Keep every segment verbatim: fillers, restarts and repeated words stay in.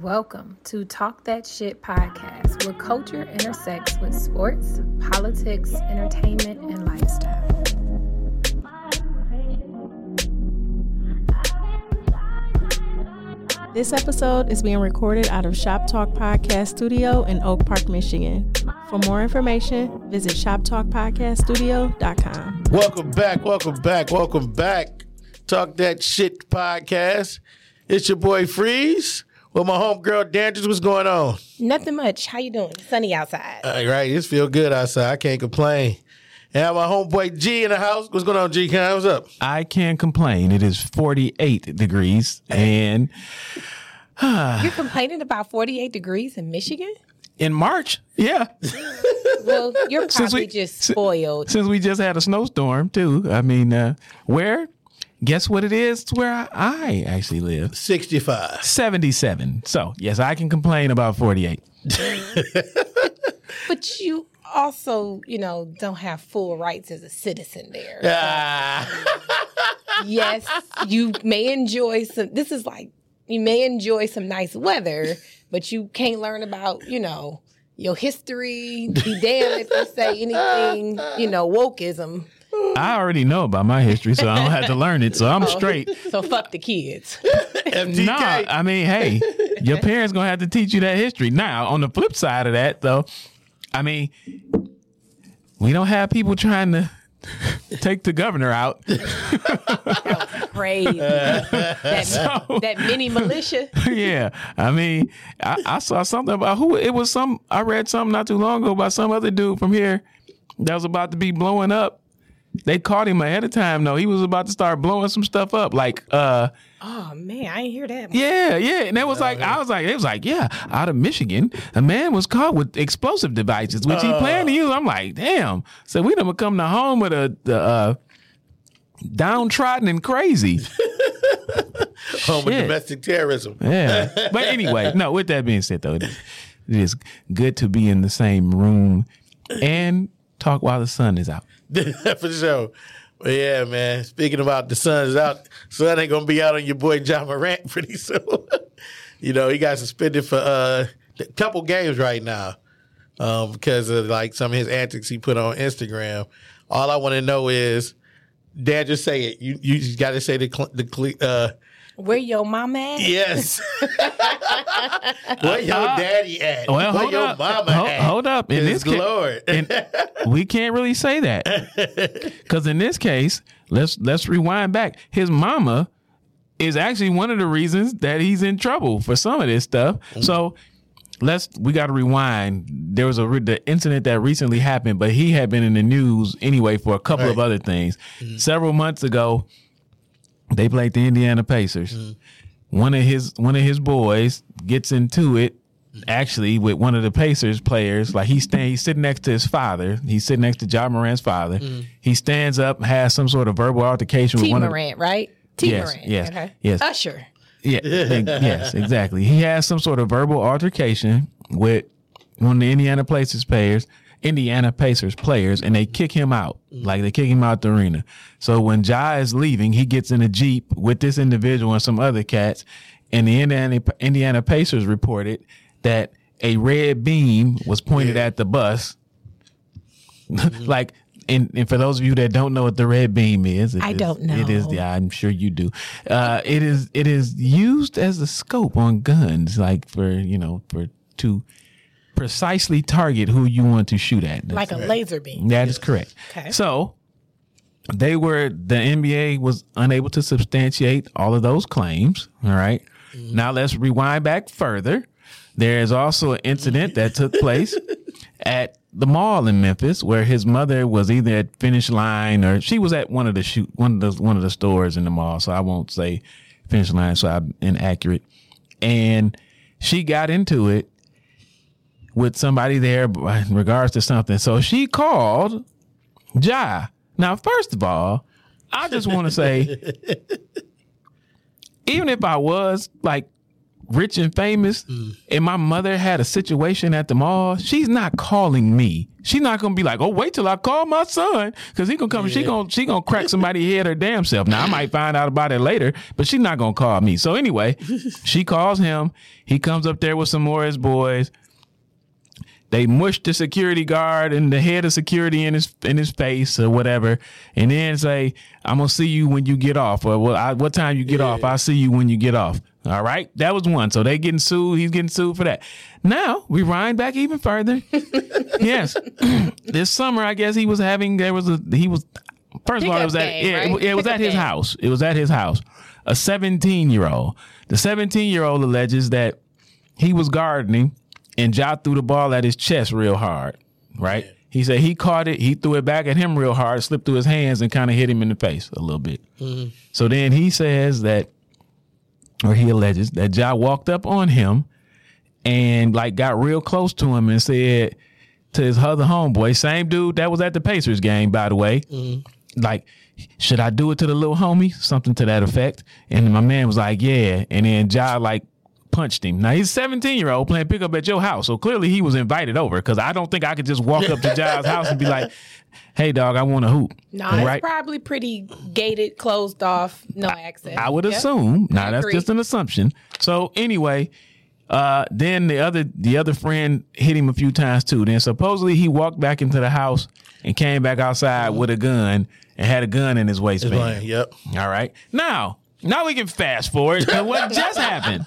Welcome to Talk That Shit Podcast, where culture intersects with sports, politics, entertainment, and lifestyle. This episode is being recorded out of Shop Talk Podcast Studio in Oak Park, Michigan. For more information, visit shop talk podcast studio dot com. Welcome back, welcome back, welcome back. Talk That Shit Podcast. It's your boy Freeze. Well, my homegirl Dandridge, what's going on? Nothing much. How you doing? Sunny outside. Uh, right, it's feel good outside. I can't complain. And my homeboy G in the house. What's going on, G? What's up? I can't complain. It is forty-eight degrees. And you're complaining about forty-eight degrees in Michigan? In March? Yeah. Well, you're probably we, just spoiled. Since we just had a snowstorm, too. I mean, uh, where? Guess what it is? It's where I, I actually live. sixty-five. seventy-seven. So, yes, I can complain about forty-eight. But you... also, you know, don't have full rights as a citizen there. So, ah. Yes, you may enjoy some, this is like, you may enjoy some nice weather, but you can't learn about, you know, your history. Be damned if you say anything, you know, wokeism. I already know about my history, so I don't have to learn it, so I'm oh, straight. So fuck the kids. F T K. No, I mean, hey, your parents going to have to teach you that history. Now, on the flip side of that, though, I mean, we don't have people trying to take the governor out. That was crazy. That, so, that mini militia. Yeah. I mean, I, I saw something about who it was. Some I read something not too long ago about some other dude from here that was about to be blowing up. They caught him ahead of time, though. He was about to start blowing some stuff up, like... uh Oh, man, I didn't hear that. Much. Yeah, yeah. And it was like, I was like, it was like, yeah, out of Michigan, a man was caught with explosive devices, which uh, he planned to use. I'm like, damn. So we done become the home of the, the uh, downtrodden and crazy. Home of domestic terrorism. Yeah. But anyway, no, with that being said, though, it is, it is good to be in the same room and talk while the sun is out. For sure. Yeah, man. Speaking about the sun's out, sun ain't gonna be out on your boy Ja Morant pretty soon. You know, he got suspended for uh, a couple games right now um, because of like some of his antics he put on Instagram. All I want to know is, Dad, just say it. You you just got to say the the uh, where your mama at? Yes. Where your uh, daddy at? Well, where your up. mama hold, at? Hold up. In this case, Lord. in, we can't really say that. Because in this case, let's let's rewind back. His mama is actually one of the reasons that he's in trouble for some of this stuff. Mm-hmm. So let's we got to rewind. There was a the incident that recently happened, but he had been in the news anyway for a couple right. of other things. Mm-hmm. Several months ago, they played the Indiana Pacers. Mm-hmm. one of his one of his boys gets into it, actually, with one of the Pacers players. Like, he's stand, he's sitting next to his father. He's sitting next to Ja Morant's father. Mm. He stands up, has some sort of verbal altercation T with one Morant, of T. Morant, right? T. Yes, Morant. Yes, okay. Yes. Usher. Yeah. Yes, exactly. He has some sort of verbal altercation with one of the Indiana Pacers players. Indiana Pacers players, and they kick him out. Like, they kick him out the arena. So when Ja is leaving, he gets in a Jeep with this individual and some other cats, and the Indiana, Indiana Pacers reported that a red beam was pointed yeah. at the bus. Mm-hmm. Like, and, and for those of you that don't know what the red beam is, I is, don't know. It is, yeah, I'm sure you do. Uh, it is, it is used as a scope on guns, like for, you know, for two. Precisely target who you want to shoot at. That's like a right. laser beam. That yes. is correct. Okay. So they were, the N B A was unable to substantiate all of those claims. All right. Mm-hmm. Now let's rewind back further. There is also an incident that took place at the mall in Memphis, where his mother was either at Finish Line or she was at one of the shoot one of the one of the stores in the mall. So I won't say Finish Line, so I'm inaccurate. And she got into it with somebody there in regards to something. So she called Ja. Now, first of all, I just want to say, even if I was like rich and famous mm. and my mother had a situation at the mall, she's not calling me. She's not going to be like, oh, wait till I call my son, because he going to come yeah. and she going she gonna to crack somebody's head her damn self. Now, I might find out about it later, but she's not going to call me. So anyway, she calls him. He comes up there with some more of his boys. They mushed the security guard and the head of security in his in his face or whatever, and then say, "I'm gonna see you when you get off," or well, I, "What time you get yeah. off? I'll see you when you get off." All right, that was one. So they getting sued. He's getting sued for that. Now we rewind back even further. Yes, this summer I guess he was having there was a he was first Pick of all it was at game, yeah, right? it, it was Pick at his game. house. It was at his house. A seventeen year old. The seventeen year old alleges that he was gardening. And Ja threw the ball at his chest real hard, right? Yeah. He said he caught it. He threw it back at him real hard, slipped through his hands, and kind of hit him in the face a little bit. Mm-hmm. So then he says that, or he alleges that Ja walked up on him and like got real close to him and said to his other homeboy, same dude that was at the Pacers game, by the way, mm-hmm. like, should I do it to the little homie? Something to that effect. And my man was like, yeah. And then Ja like, punched him. Now, he's a seventeen-year-old playing pickup at your house, so clearly he was invited over, because I don't think I could just walk up to Ja's house and be like, hey, dog, I want to hoop. No, nah, right? It's probably pretty gated, closed off, no I, access. I would yep. assume. Now, I that's agree. just an assumption. So, anyway, uh, then the other the other friend hit him a few times, too. Then, supposedly, he walked back into the house and came back outside mm-hmm. with a gun and had a gun in his waistband. His line, yep. All right. Now... Now we can fast forward to what just happened.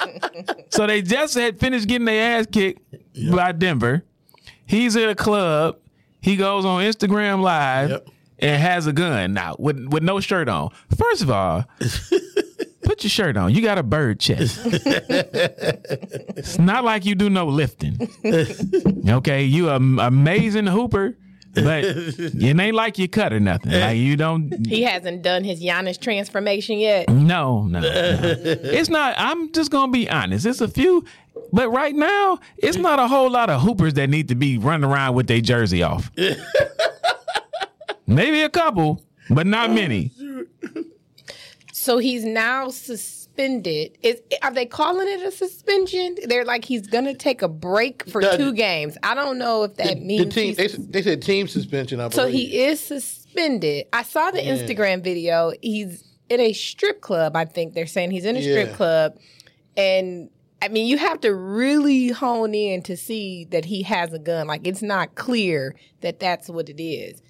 So they just had finished getting their ass kicked yep. by Denver. He's at a club. He goes on Instagram Live yep. and has a gun now with, with no shirt on. First of all, put your shirt on. You got a bird chest. It's not like you do no lifting. Okay, you are an amazing hooper. But it ain't like you cut or nothing. Like you don't. He hasn't done his Giannis transformation yet. No, no, no. It's not. I'm just gonna be honest. It's a few, but right now it's not a whole lot of hoopers that need to be running around with their jersey off. Maybe a couple, but not many. So he's now suspended. Is are they calling it a suspension? They're like he's gonna take a break for the, two games. I don't know if that the, means the team, they, they said team suspension. I believe. So he is suspended. I saw the yeah. Instagram video. He's in a strip club. I think they're saying he's in a yeah. strip club, and I mean you have to really hone in to see that he has a gun. Like it's not clear that that's what it is.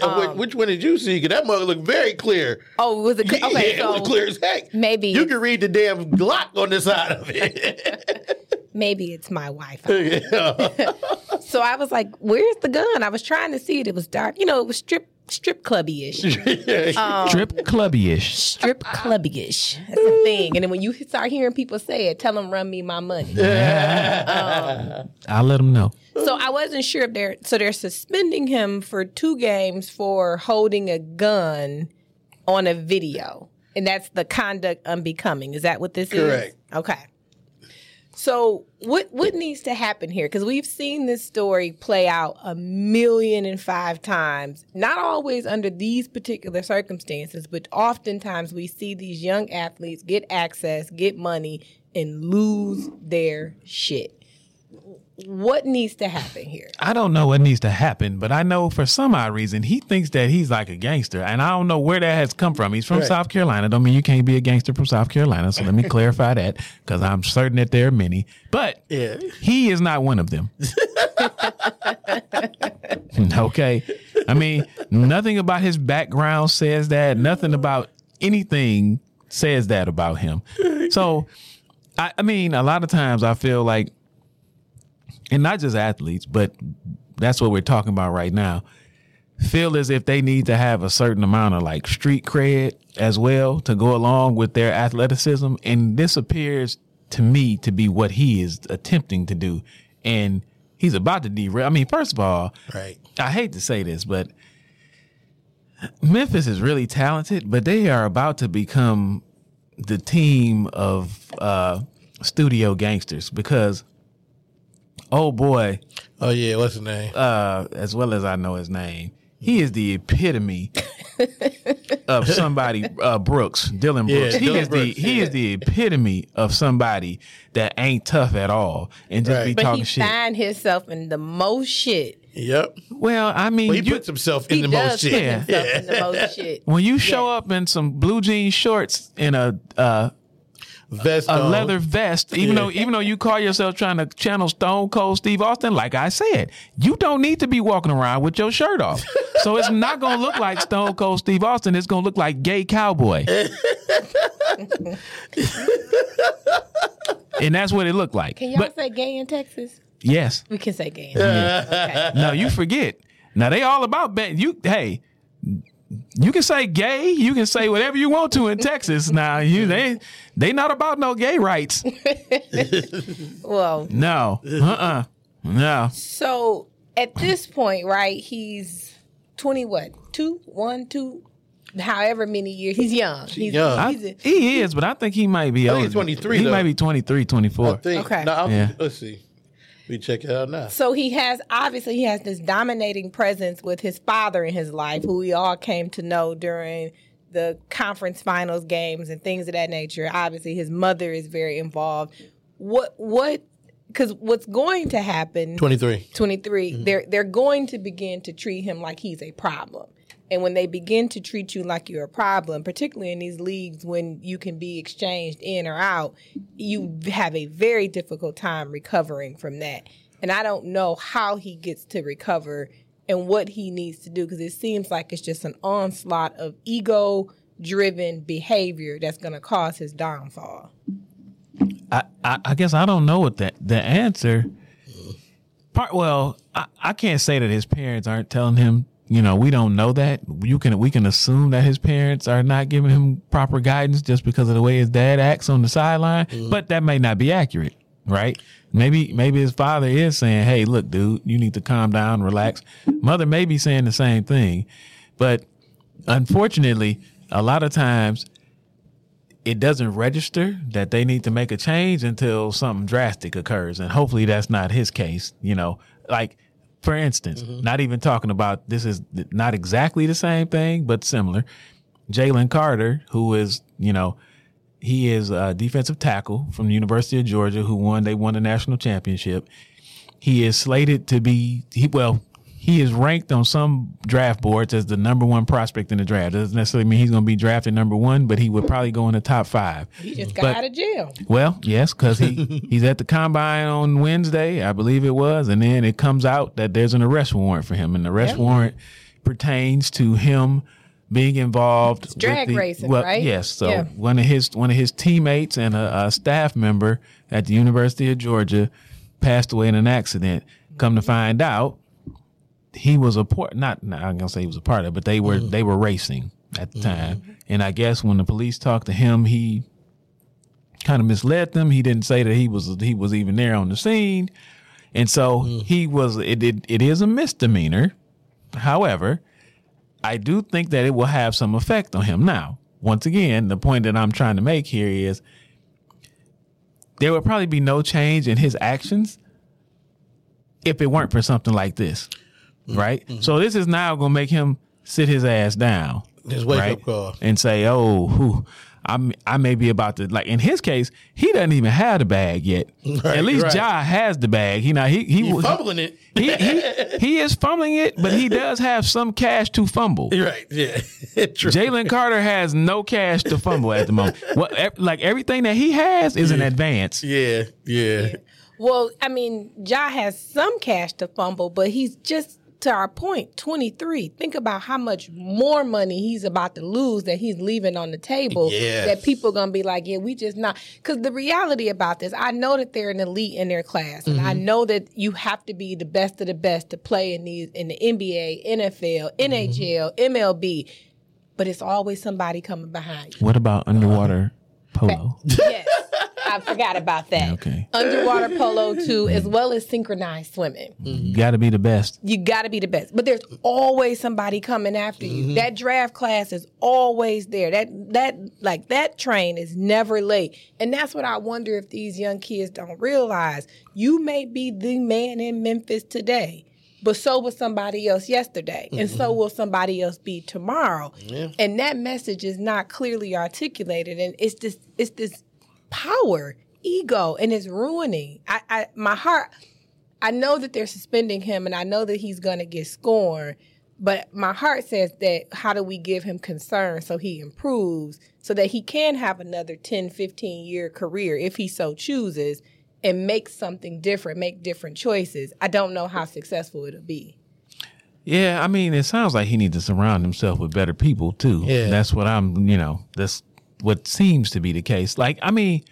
Um, Which one did you see? Because that mug looked very clear. Oh, was it? Cl- okay, yeah, so it was clear as heck. Maybe you can read the damn Glock on the side of it. Maybe it's my Wi-Fi. Yeah. So I was like, "Where's the gun?" I was trying to see it. It was dark. You know, it was strip strip clubby-ish. um, strip clubby-ish. Strip clubby-ish. That's the thing. And then when you start hearing people say it, tell them, "Run me my money." um, I'll let them know. So I wasn't sure if they're so they're suspending him for two games for holding a gun on a video. And that's the conduct unbecoming. Is that what this Correct. Is? Correct. Okay. So what what needs to happen here? Because we've seen this story play out a million and five times, not always under these particular circumstances, but oftentimes we see these young athletes get access, get money, and lose their shit. What needs to happen here? I don't know what needs to happen, but I know for some odd reason he thinks that he's like a gangster, and I don't know where that has come from. He's from right. South Carolina. Don't mean you can't be a gangster from South Carolina, so let me clarify that, because I'm certain that there are many, but yeah. he is not one of them. Okay. I mean, nothing about his background says that. Nothing about anything says that about him. So, I, I mean, a lot of times I feel like, and not just athletes, but that's what we're talking about right now, feel as if they need to have a certain amount of like street cred as well to go along with their athleticism. And this appears to me to be what he is attempting to do. And he's about to derail. I mean, first of all, right. I hate to say this, but Memphis is really talented, but they are about to become the team of uh, studio gangsters because oh boy! Oh yeah, what's his name? Uh, as well as I know his name, he is the epitome of somebody. Uh, Brooks, Dillon Brooks. Yeah, he Dillon is Brooks. the he yeah. is the epitome of somebody that ain't tough at all and just right. be but talking shit. But he find himself in the most shit. Yep. Well, I mean, well, he you, puts himself in the most shit. Yeah. yeah. In the most shit. When you show yeah. up in some blue jean shorts and a. Uh, Vest a on. leather vest, even yeah. though even though you call yourself trying to channel Stone Cold Steve Austin, like I said, you don't need to be walking around with your shirt off. So it's not going to look like Stone Cold Steve Austin. It's going to look like Gay Cowboy. And that's what it looked like. Can y'all but, say gay in Texas? Yes. We can say gay in Texas. Okay. No, you forget. Now, they all about Ben. You, hey. You can say gay. You can say whatever you want to in Texas. Now you they they not about no gay rights. Well, no, uh, uh-uh. no. So at this point, right? He's twenty. What? Two? One? Two? However many years. He's young. He's young. I, he's a, he is, but I think he might be. I think he's twenty three. He though. might be twenty-three, twenty-four. I think. Okay. No, I'm, yeah. Let's see. We check it out now. So he has, obviously, he has this dominating presence with his father in his life, who we all came to know during the conference finals games and things of that nature. Obviously, his mother is very involved. What, what, because what's going to happen... twenty-three. twenty-three, mm-hmm. they're, they're going to begin to treat him like he's a problem. And when they begin to treat you like you're a problem, particularly in these leagues when you can be exchanged in or out, you have a very difficult time recovering from that. And I don't know how he gets to recover and what he needs to do, because it seems like it's just an onslaught of ego-driven behavior that's going to cause his downfall. I, I, I guess I don't know what that, the answer. Part, well, I, I can't say that his parents aren't telling him, you know, we don't know that. You can we can assume that his parents are not giving him proper guidance just because of the way his dad acts on the sideline. Mm. But that may not be accurate, right? Maybe maybe his father is saying, "Hey, look, dude, you need to calm down, relax." Mother may be saying the same thing, but unfortunately, a lot of times it doesn't register that they need to make a change until something drastic occurs, and hopefully that's not his case. You know, like. For instance, mm-hmm. not even talking about this is not exactly the same thing, but similar. Jalen Carter, who is, you know, he is a defensive tackle from the University of Georgia who won. They won the national championship. He is slated to be he well, he is ranked on some draft boards as the number one prospect in the draft. Doesn't necessarily mean he's going to be drafted number one, but he would probably go in the top five. He just got but, out of jail. Well, yes, because he, he's at the combine on Wednesday, I believe it was, and then it comes out that there's an arrest warrant for him, and the arrest yeah. warrant pertains to him being involved. It's drag with the, racing, well, right? Yes. So yeah. one of his one of his teammates and a, a staff member at the University of Georgia passed away in an accident. Come to find out, he was a part, not, not I'm gonna say he was a part of, it, but they were mm. they were racing at the mm. time, and I guess when the police talked to him, he kind of misled them. He didn't say that he was he was even there on the scene, and so mm. he was. It, it it is a misdemeanor. However, I do think that it will have some effect on him. Now, once again, the point that I'm trying to make here is there would probably be no change in his actions if it weren't for something like this, right? Mm-hmm. So this is now going to make him sit his ass down. His wake-up call. And say, oh, whew, I'm, I may be about to, like, in his case, he doesn't even have the bag yet. Right, at least right. Ja has the bag. He, now, he, he, he fumbling it. he, he, he is fumbling it, but he does have some cash to fumble. Right, yeah. Jalen Carter has no cash to fumble at the moment. What, like, everything that he has is in advance. Yeah, yeah. yeah. Well, I mean, Ja has some cash to fumble, but he's just, to our point, twenty-three. Think about how much more money he's about to lose that he's leaving on the table. Yes. That people are going to be like, yeah, we just not. Because the reality about this, I know that they're an elite in their class. And mm-hmm. I know that you have to be the best of the best to play in these in the N B A, N F L, N H L, mm-hmm. M L B. But it's always somebody coming behind you. What about underwater um, polo? Fa- yes. I forgot about that. Okay. Underwater polo, too, as well as synchronized swimming. You got to be the best. You got to be the best. But there's always somebody coming after mm-hmm. you. That draft class is always there. That, that like, that train is never late. And that's what I wonder if these young kids don't realize. You may be the man in Memphis today, but so was somebody else yesterday, and mm-hmm. so will somebody else be tomorrow. Yeah. And that message is not clearly articulated, and it's this, it's this power, ego, and it's ruining. I, I, my heart, I know that they're suspending him, and I know that he's going to get scorned, but my heart says that how do we give him concern so he improves, so that he can have another ten, fifteen-year career if he so chooses and make something different, make different choices. I don't know how successful it'll be. Yeah, I mean, it sounds like he needs to surround himself with better people, too. Yeah. That's what I'm, you know, that's what seems to be the case. Like, I mean,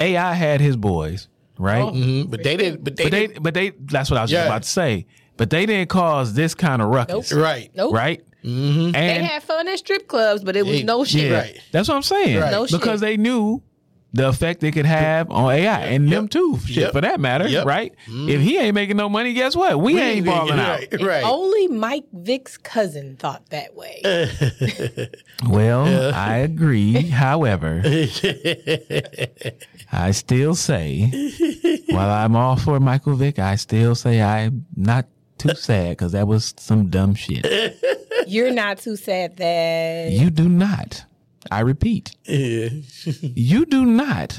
A I had his boys, right? Oh, mm-hmm. But they didn't. But they. But they, didn't. But they that's what I was yeah. just about to say. But they didn't cause this kind of ruckus, nope. right? Nope. Right. Mm-hmm. And they had fun at strip clubs, but it was yeah, no shit. Yeah. Right. That's what I'm saying. Right. No shit. Because they knew the effect it could have on A I yep. and yep. them too, shit yep. for that matter, yep. right? Mm. If he ain't making no money, guess what? We, we ain't balling out. Right. Right. Only Mike Vick's cousin thought that way. Well, uh. I agree. However, I still say, while I'm all for Michael Vick, I still say I'm not too sad because that was some dumb shit. You're not too sad that... You do not. I repeat, yeah. You do not.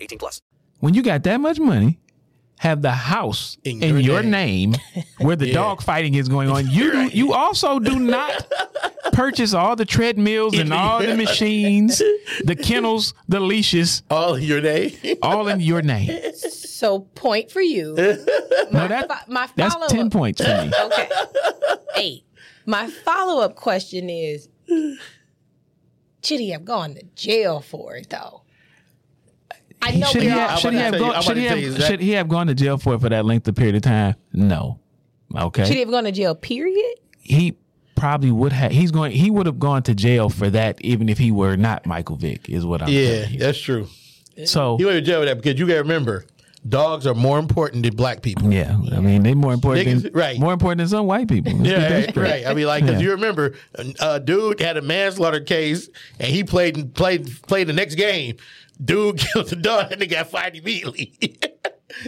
eighteen plus. When you got that much money, have the house in your, in your name. name where the yeah. dog fighting is going on. You right. do, you also do not purchase all the treadmills and all the machines, the kennels, the leashes. All in your name. All in your name. So point for you. My, no, that, my that's ten points for me. Okay. Eight. My follow-up question is, Chitty, I'm going to jail for it, though. I know should, he have, should, he have gone, you, should, he have, should he have gone to jail for it for that length of period of time? No. Okay. Should he have gone to jail, period? He probably would have. He's going. He would have gone to jail for that even if he were not Michael Vick, is what I'm saying. Yeah, that's true. So he went to jail for that because you got to remember, dogs are more important than black people. Yeah, I mean, they're more important Niggas, than right. more important than some white people. Let's yeah, right, right. I mean, like, because yeah. you remember, a dude had a manslaughter case, and he played played played the next game. Dude killed the dog, and they got fired immediately.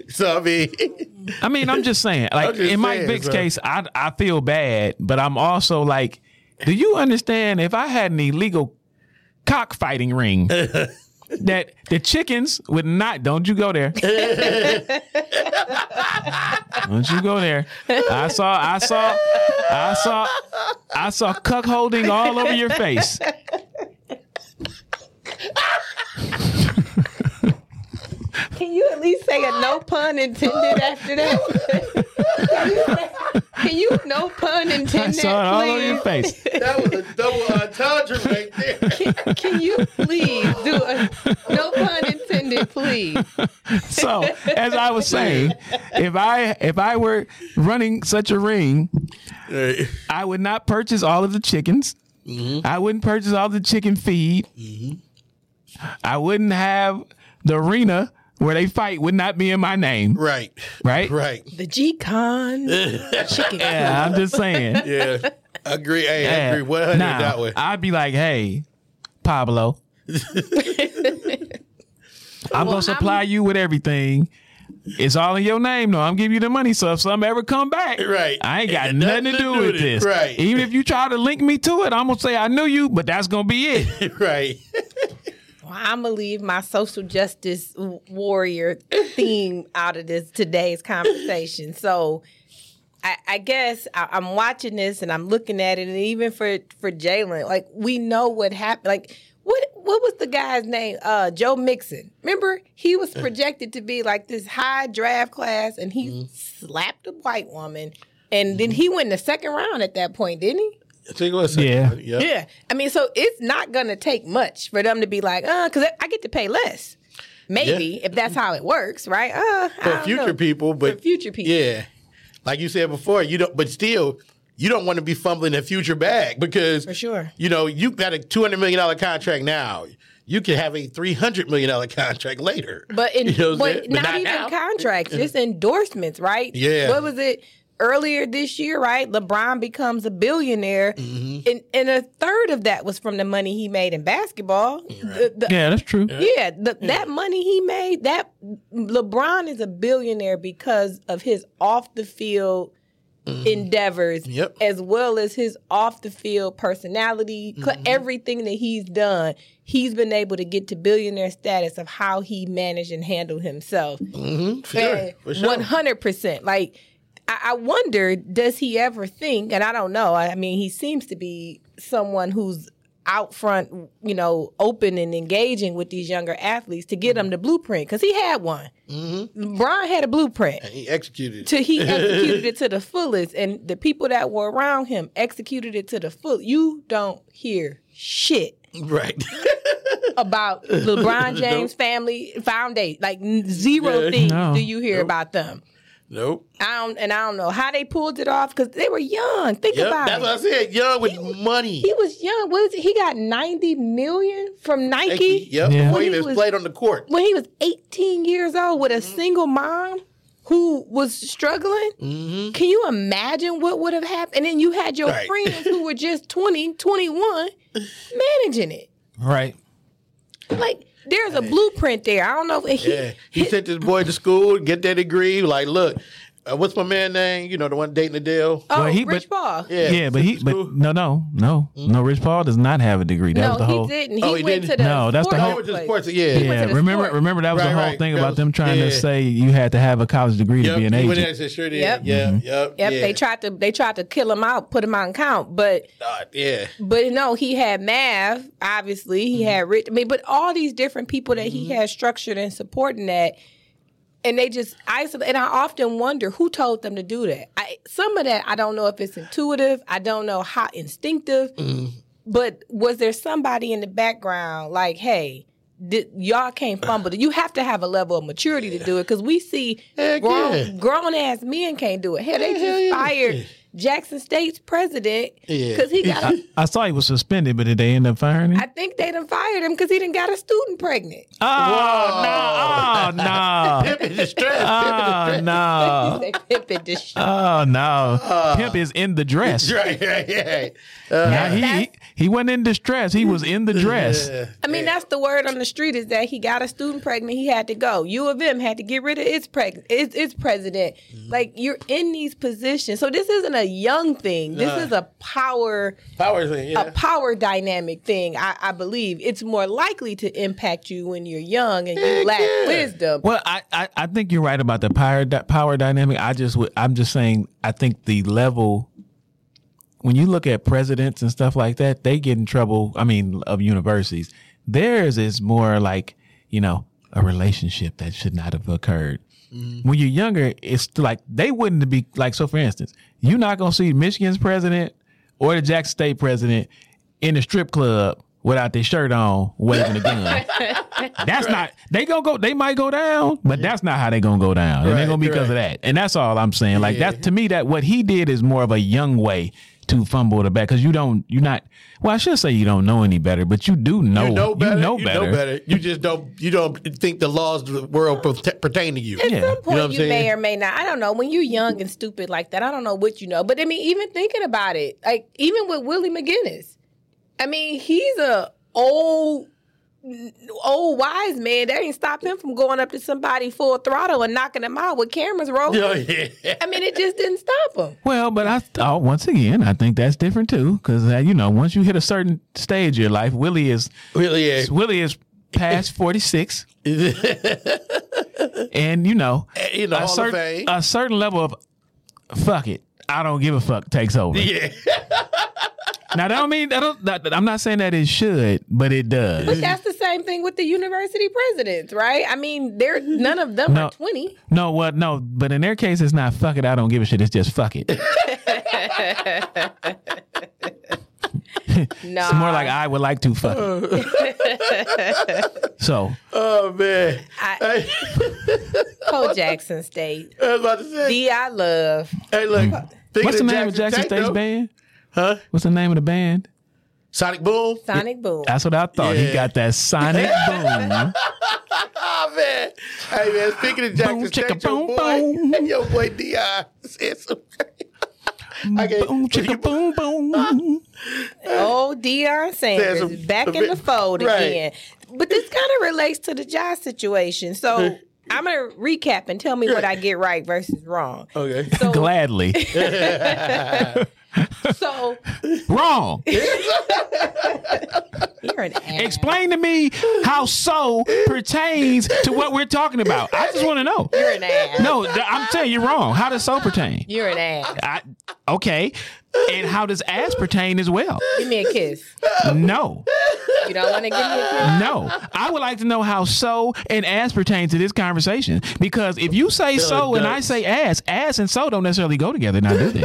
So, I mean... I mean, I'm just saying. Like, just in Mike saying, Vick's so. case, I I feel bad, but I'm also like, do you understand if I had an illegal cockfighting ring... that the chickens would not. Don't you go there. Don't you go there. I saw. I saw. I saw. I saw cuck holding all over your face. Can you at least say a no pun intended after that? Can you, no pun intended, I saw it all please? Over your face. That was a double entendre right there. Can, can you please do a, no pun intended, please? So, as I was saying, if I if I were running such a ring, hey. I would not purchase all of the chickens. Mm-hmm. I wouldn't purchase all the chicken feed. Mm-hmm. I wouldn't have the arena where they fight would not be in my name. Right. Right? Right. The G-Con. Chicken. Yeah, I'm just saying. Yeah. I agree. Hey, yeah. I agree. one hundred now, that way. I'd be like, hey, Pablo, I'm well, going to supply I'm... you with everything. It's all in your name, though. I'm giving you the money, so if something ever come back, right. I ain't got nothing, nothing to do, do with it. This. Right. Even if you try to link me to it, I'm going to say I knew you, but that's going to be it. Right. Well, I'm going to leave my social justice warrior theme out of this today's conversation. So I, I guess I, I'm watching this and I'm looking at it, and even for, for Jalen, like, we know what happened. Like, What what was the guy's name? Uh, Joe Mixon. Remember, he was projected to be like this high draft class, and he mm-hmm. slapped a white woman, and mm-hmm. then he went in the second round at that point, didn't he? I think it was second yeah. round. Yeah. Yeah. I mean, so it's not going to take much for them to be like, uh, because I get to pay less. Maybe, yeah. if that's how it works, right? Uh, for future know. people. But for future people. Yeah. Like you said before, you don't, but still... You don't want to be fumbling a future bag because, for sure, you know, you got a two hundred million dollars contract now. You can have a three hundred million dollars contract later. But, in, you know but, but not, not even now. Contracts, just endorsements, right? Yeah. What was it earlier this year, right? LeBron becomes a billionaire, mm-hmm. and, and a third of that was from the money he made in basketball. Right. The, the, yeah, that's true. Yeah, the, yeah, that money he made, that LeBron is a billionaire because of his off-the-field Mm. endeavors, yep. as well as his off-the-field personality, mm-hmm. everything that he's done, he's been able to get to billionaire status of how he managed and handled himself. Mm-hmm. For sure. one hundred percent. Like, I-, I wonder, does he ever think, and I don't know, I mean, he seems to be someone who's out front, you know, open and engaging with these younger athletes to get mm-hmm. them the blueprint, because he had one. Mm-hmm. Brian had a blueprint. And he executed it. To, he executed it to the fullest, and the people that were around him executed it to the full. You don't hear shit. Right. About LeBron James nope. family foundation. Like, zero yeah, things no. do you hear nope. about them. Nope. I don't, and I don't know how they pulled it off because they were young. Think yep, about that's it. That's what I said. Young with he, money. He was young. What is it? He got ninety million dollars from Nike. Nike yep. Yeah. Before he was, was played on the court. When he was eighteen years old with a mm-hmm. single mom who was struggling. Mm-hmm. Can you imagine what would have happened? And then you had your right. friends who were just twenty, twenty-one managing it. Right. Like, there's a blueprint there. I don't know. If he, yeah. he sent this boy to school, get that degree. Like, look, uh, what's my man's name? You know, the one dating Adele. Oh, well, he, Rich but, Paul. Yeah, yeah but he, but no, no, no, mm-hmm. no. Rich Paul does not have a degree. That no, was the whole. No, he didn't. He, oh, he went didn't. to the. No, that's the whole. He went sports, yeah, he yeah. Remember, sport. remember that was right, the whole right. thing that about was, them trying yeah. to say you had to have a college degree yep, to be an agent. Yep, sure did. Yep, mm-hmm. yep, yep. Yep. Yeah. They tried to, they tried to kill him out, put him on count, but uh, yeah, but no, he had math. Obviously, he mm-hmm. had Rich. I mean, but all these different people that mm-hmm. he had structured and supporting that. And they just isolate. And I often wonder who told them to do that. I, some of that, I don't know if it's intuitive. I don't know how instinctive. Mm. But was there somebody in the background like, hey, did, y'all can't fumble. You have to have a level of maturity to do it. Because we see grown, yeah. grown-ass men can't do it. Hell, they just yeah. fired Jackson State's president because yeah. he got a, I, I saw he was suspended, but did they end up firing him? I think they done fired him because he done got a student pregnant. Oh, Whoa. no. Oh, no. Pimp is distressed. Oh, no. Pimp is distressed. Oh, no. Uh, Pimp is in the dress. Right, right, right. Uh, now, he, he, he wasn't in distress. He was in the dress. Yeah, I mean, yeah. that's the word on the street is that he got a student pregnant. He had to go. U of M had to get rid of its, preg- its, its president. Mm-hmm. Like, you're in these positions. So this isn't a A young thing. This uh, is a power, power thing, yeah. a power dynamic thing. I, I believe it's more likely to impact you when you're young and you Heck lack yeah. wisdom. Well, I, I, I think you're right about the power power dynamic. I just I'm just saying I think the level when you look at presidents and stuff like that, they get in trouble. I mean, of universities, theirs is more like you know a relationship that should not have occurred. Mm-hmm. When you're younger, it's like they wouldn't be like, so for instance, you're not going to see Michigan's president or the Jackson State president in the strip club without their shirt on, waving a gun. That's right. Not, they gonna go, they might go down, but yeah. that's not how they gonna go down. Right, and they're gonna be because right. of that. And that's all I'm saying. Like yeah. that, to me, that what he did is more of a young way to fumble the bag. Cause you don't, you're not, well, I should say you don't know any better, but you do know. You know better. You know better. You, know better. you just don't, you don't think the laws of the world pertain to you. At yeah. some point, you, know what you what may or may not. I don't know. When you're young and stupid like that, I don't know what you know. But I mean, even thinking about it, like even with Willie McGinnis, I mean, he's a old, old wise man. That ain't stopped him from going up to somebody full throttle and knocking them out with cameras rolling. Oh, yeah. I mean, it just didn't stop him. Well, but I oh, once again, I think that's different too, because uh, you know, once you hit a certain stage in your life, Willie is Willie is Willie is past forty-six, and you know, you know, a certain a certain level of fuck it, I don't give a fuck takes over. Yeah. Now, that don't mean, that don't, that, I'm not saying that it should, but it does. But that's the same thing with the university presidents, right? I mean, they're, none of them no, are twenty. No, what? No, but in their case, it's not fuck it, I don't give a shit. It's just fuck it. No. It's more like I would like to fuck it. So. Oh, man. I, Cole Jackson State. I was about to say. D. I love. Hey, look. What's the name of Jackson State's band? Huh? What's the name of the band? Sonic Boom. Sonic Boom. That's what I thought. Yeah. He got that Sonic Boom. Oh, man. Hey, man, speaking of Jackson State, your boy, boom. And your boy Deion said some crazy. Boom, chicka, boom, boom. Oh, Deion Sanders some, back in bit, the fold right. again. But this kind of relates to the job situation. So I'm going to recap and tell me what I get right versus wrong. Okay. So, gladly. So wrong. You're an ass. Explain to me how so pertains to what we're talking about. I just want to know. You're an ass. No, I'm telling you, you're wrong. How does so pertain? You're an ass. I, okay. And how does ass pertain as well? Give me a kiss. No. You don't want to give me a kiss? No. I would like to know how so and ass pertain to this conversation. Because if you say so and I say ass, ass and so don't necessarily go together, now do they?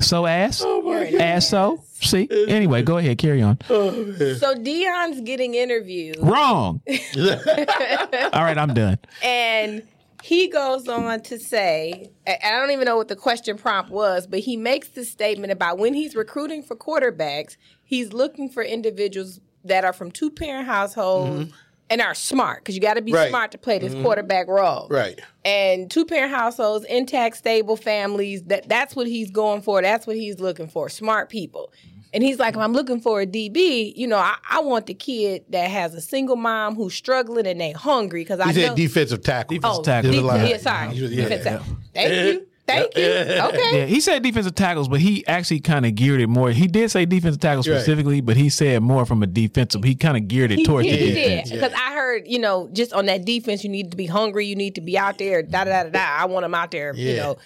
So ass, oh ass so. See, anyway, go ahead, carry on. Oh, so Deion's getting interviewed. Wrong. All right, I'm done. And he goes on to say, I don't even know what the question prompt was, but he makes this statement about when he's recruiting for quarterbacks, he's looking for individuals that are from two-parent households. Mm-hmm. And are smart, because you got to be right. smart to play this mm-hmm. quarterback role. Right. And two-parent households, intact, stable families, that that's what he's going for. That's what he's looking for, smart people. And he's like, if I'm looking for a D B, you know, I, I want the kid that has a single mom who's struggling and they hungry. Because I said defensive tackle. Defensive oh, tackle. De- yeah, sorry. Yeah. Defensive yeah. tackle. Thank yeah. you. Thank you. Okay. Yeah, he said defensive tackles, but he actually kind of geared it more. He did say defensive tackles right. specifically, but he said more from a defensive. He kind of geared it he towards did, the he defense. Because yeah. I heard, you know, just on that defense, you need to be hungry. You need to be out there. Da da da da. I want him out there. Yeah. You know,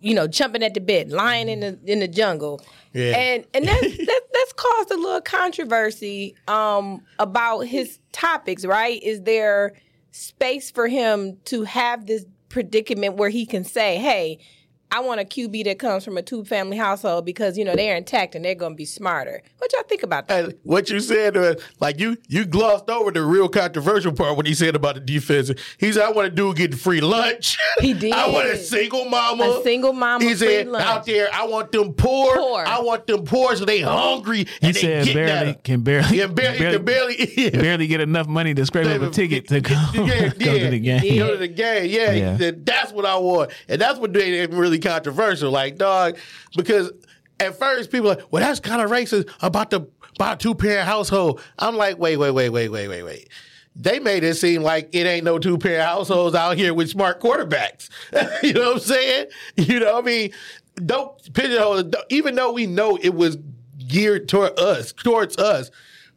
you know, jumping at the bit, lying in the in the jungle. Yeah. And and that's that, that's caused a little controversy um, about his topics. Right? Is there space for him to have this predicament where he can say, hey, I want a Q B that comes from a two-family household because, you know, they're intact and they're going to be smarter. What y'all think about that? Hey, what you said, uh, like, you you glossed over the real controversial part when he said about the defense. He said, I want a dude getting free lunch. He did. I want a single mama. A single mama he said, free lunch. Out there, I want them poor. poor. I want them poor so they hungry. He and said, they barely, can barely, yeah, barely, can barely, can barely, yeah. barely get enough money to scrape up a ticket to go, yeah, go yeah, to the game. Yeah. Go to the game, yeah. yeah. He said, that's what I want. And that's what they really controversial, like dog, because at first people are like, well, that's kind of racist about the about two parent household. I'm like, wait, wait, wait, wait, wait, wait, wait. They made it seem like it ain't no two parent households out here with smart quarterbacks. You know what I'm saying? You know what I mean? Don't pigeonhole. Don't, even though we know it was geared toward us, towards us,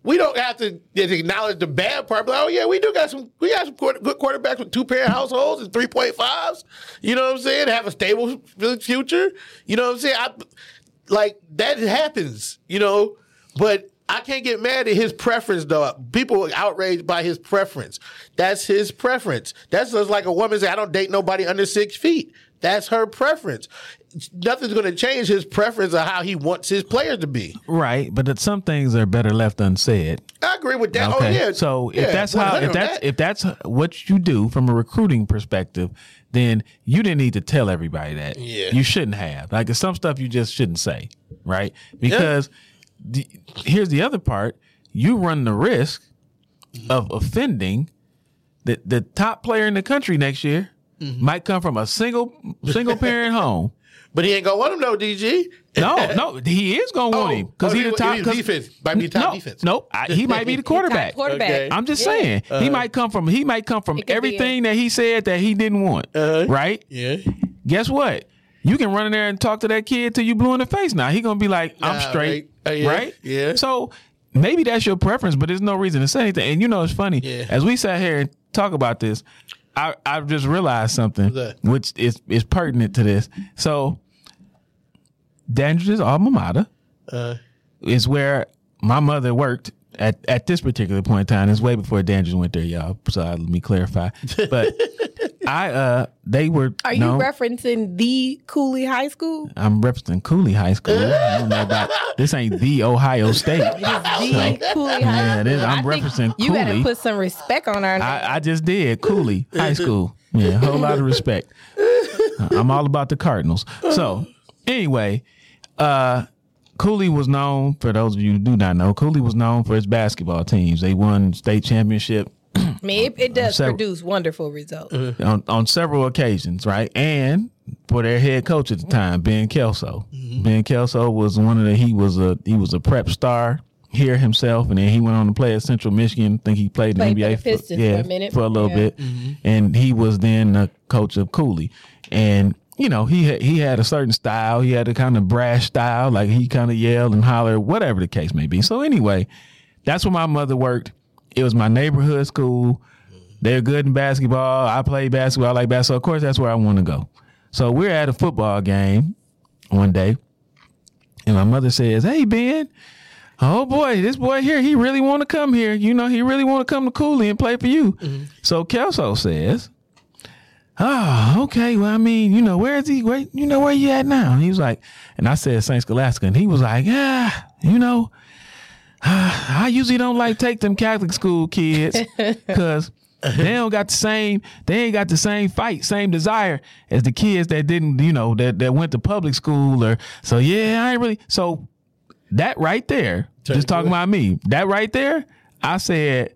we don't have to acknowledge the bad part. But oh yeah, we do got some. We got some quarter, good quarterbacks with two parent households and three point fives. You know what I'm saying? Have a stable future. You know what I'm saying? I, like that happens. You know, but I can't get mad at his preference, though. People are outraged by his preference. That's his preference. That's just like a woman saying, I don't date nobody under six feet. That's her preference. Nothing's going to change his preference of how he wants his players to be. Right, but some things are better left unsaid. I agree with that. Okay. Oh yeah. So if yeah, that's how, if that's that. if that's what you do from a recruiting perspective, then you didn't need to tell everybody that. Yeah. You shouldn't have. Like there's some stuff you just shouldn't say, right? Because yeah. the, here's the other part: you run the risk mm-hmm. of offending the the top player in the country next year. Mm-hmm. Might come from a single single parent home. But he ain't gonna want him though, D G. No, no, he is gonna want oh, him because oh, he, he the top he defense. Might be top no, defense. No, I, he might be the quarterback. quarterback. Okay. I'm just yeah. saying uh-huh. he might come from he might come from everything that he said that he didn't want. Uh-huh. Right? Yeah. Guess what? You can run in there and talk to that kid till you blue in the face. Now he gonna be like, I'm nah, straight, right? Uh, yeah. right? Yeah. So maybe that's your preference, but there's no reason to say anything. And you know it's funny yeah. as we sat here and talk about this. I, I just realized something, which is, is pertinent to this. So, Dandridge's alma mater uh, is where my mother worked at, at this particular point in time. It's way before Dandridge went there, y'all. So let me clarify. But I, uh, they were. Are known, you referencing the Cooley High School? I'm referencing Cooley High School. I don't know about this. Ain't the Ohio State. It's the so, Cooley High School. Yeah, I'm I referencing. You Cooley. Gotta put some respect on our name. I, I just did Cooley High School. Yeah, a whole lot of respect. I'm all about the Cardinals. So anyway, uh, Cooley was known for those of you who do not know. Cooley was known for its basketball teams. They won state championship. I mean, it, it does several, produce wonderful results. On, on several occasions, right? And for their head coach at the time, Ben Kelso. Mm-hmm. Ben Kelso was one of the, he was a he was a prep star here himself, and then he went on to play at Central Michigan. I think he played, played in the N B A for, Pistons yeah, for a minute. For a little yeah. bit. Mm-hmm. And he was then the coach of Cooley. And, you know, he had, he had a certain style. He had a kind of brash style, like he kind of yelled and hollered, whatever the case may be. So anyway, that's where my mother worked. It was my neighborhood school. They're good in basketball. I play basketball. I like basketball. Of course, that's where I want to go. So we're at a football game one day, and my mother says, hey, Ben, oh, boy, this boy here, he really want to come here. You know, he really want to come to Cooley and play for you. Mm-hmm. So Kelso says, oh, okay, well, I mean, you know, where is he? Where, you know, where you at now? And he was like, and I said Saint Scholastica, and he was like, ah, you know, I usually don't like take them Catholic school kids because they don't got the same, they ain't got the same fight, same desire as the kids that didn't, you know, that, that went to public school or so. Yeah, I ain't really. So that right there, Turn just talking it. about me, that right there, I said,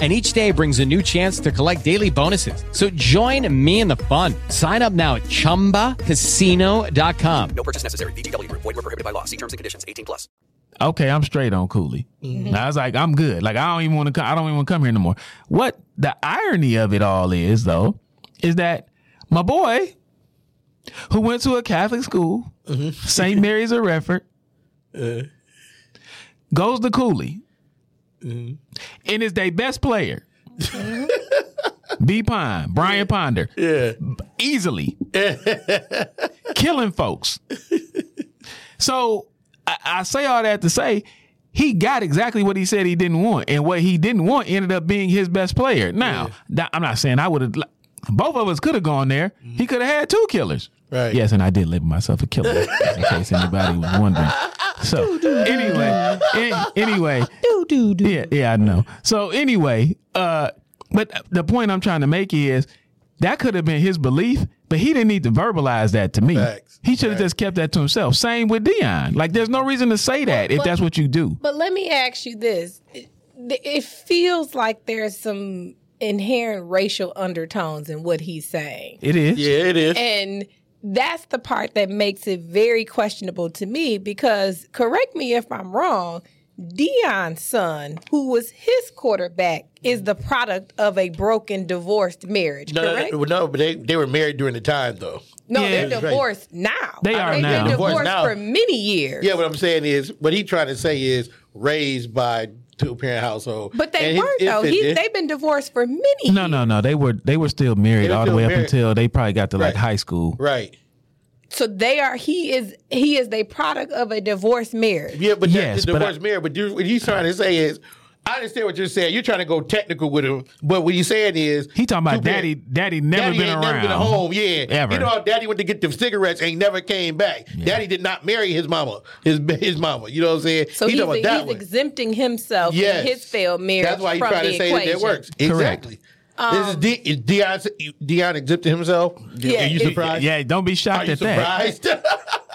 And each day brings a new chance to collect daily bonuses. So join me in the fun. Sign up now at chumba casino dot com. No purchase necessary. V G W Group. Void where prohibited by law. See terms and conditions. eighteen plus. Okay, I'm straight on Cooley. Mm-hmm. I was like, I'm good. Like I don't even want to come. I don't even want to come here no more. What the irony of it all is, though, is that my boy, who went to a Catholic school, mm-hmm. Saint Mary's of Redford, uh. goes to Cooley, mm-hmm. and is their best player. Mm-hmm. B. Pine, Brian Ponder. Yeah. Easily. Killing folks. So I, I say all that to say he got exactly what he said he didn't want. And what he didn't want ended up being his best player. Now, yeah. I'm not saying I would have. Both of us could have gone there. Mm-hmm. He could have had two killers. Right. Yes, and I did label myself a killer in case anybody was wondering. So anyway, in, anyway. Do, do, do. Yeah, yeah, I know. So anyway, uh, but the point I'm trying to make is that could have been his belief, But he didn't need to verbalize that to me. Facts. He should have right. just kept that to himself. Same with Deion. Like, there's no reason to say that but, if but, that's what you do. But let me ask you this. It, it feels like there's some inherent racial undertones in what he's saying. It is. Yeah, it is. And that's the part that makes it very questionable to me because, correct me if I'm wrong, Deion's son, who was his quarterback, is the product of a broken, divorced marriage, no, correct? No, no, but they, they were married during the time, though. No, yeah. they're divorced right. now. They are They've now. They've been divorced now. for many years. Yeah, what I'm saying is, what he's trying to say is raised by two-parent household. But they and weren't, his, though. His, his, They've been divorced for many years. No, no, no. They were, they were still married were all still the way married. up until they probably got to, right. like, high school. Right. So they are. He is. He is the product of a divorced marriage. Yeah, but yes, the divorced marriage. But you, what he's trying to say is, I understand what you're saying. You're trying to go technical with him. But what you're saying is, he talking about daddy. Bad. Daddy never daddy been around. Never been home. Yeah, ever. You know how daddy went to get them cigarettes and never came back. Yeah. Daddy did not marry his mama. His his mama. You know what I'm saying? So he he's, a, he's exempting himself yes. from his failed marriage. That's why he's trying to say that it works. Correct. Exactly. Um, is, De- is Deion, Deion exempted himself? Yeah, are you surprised? Yeah, don't be shocked are you at surprised? that.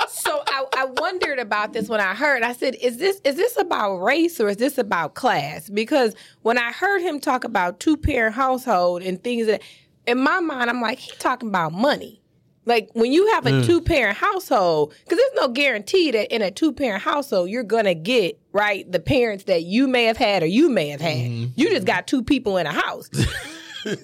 So I, I wondered about this when I heard. I said, is this is this about race or is this about class? Because when I heard him talk about two-parent household and things, that in my mind, I'm like, he's talking about money. Like, when you have a mm. two-parent household, because there's no guarantee that in a two-parent household you're going to get, right, the parents that you may have had or you may have had. Mm-hmm. You just got two people in a house.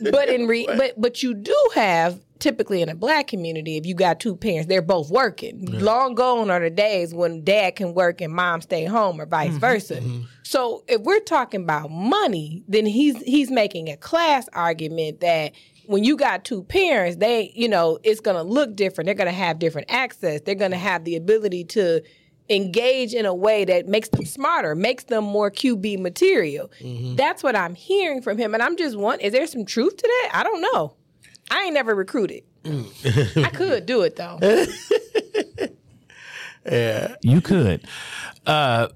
But in re- but but you do have, typically in a black community, if you got two parents, they're both working. Yeah. Long gone are the days when dad can work and mom stay home or vice mm-hmm. versa. Mm-hmm. So if we're talking about money, then he's he's making a class argument that when you got two parents, they, you know, it's going to look different. They're going to have different access. They're going to have the ability to engage in a way that makes them smarter, makes them more Q B material. Mm-hmm. That's what I'm hearing from him. And I'm just wondering, is there some truth to that? I don't know. I ain't never recruited. Mm. I could do it, though. Yeah. You could. Uh,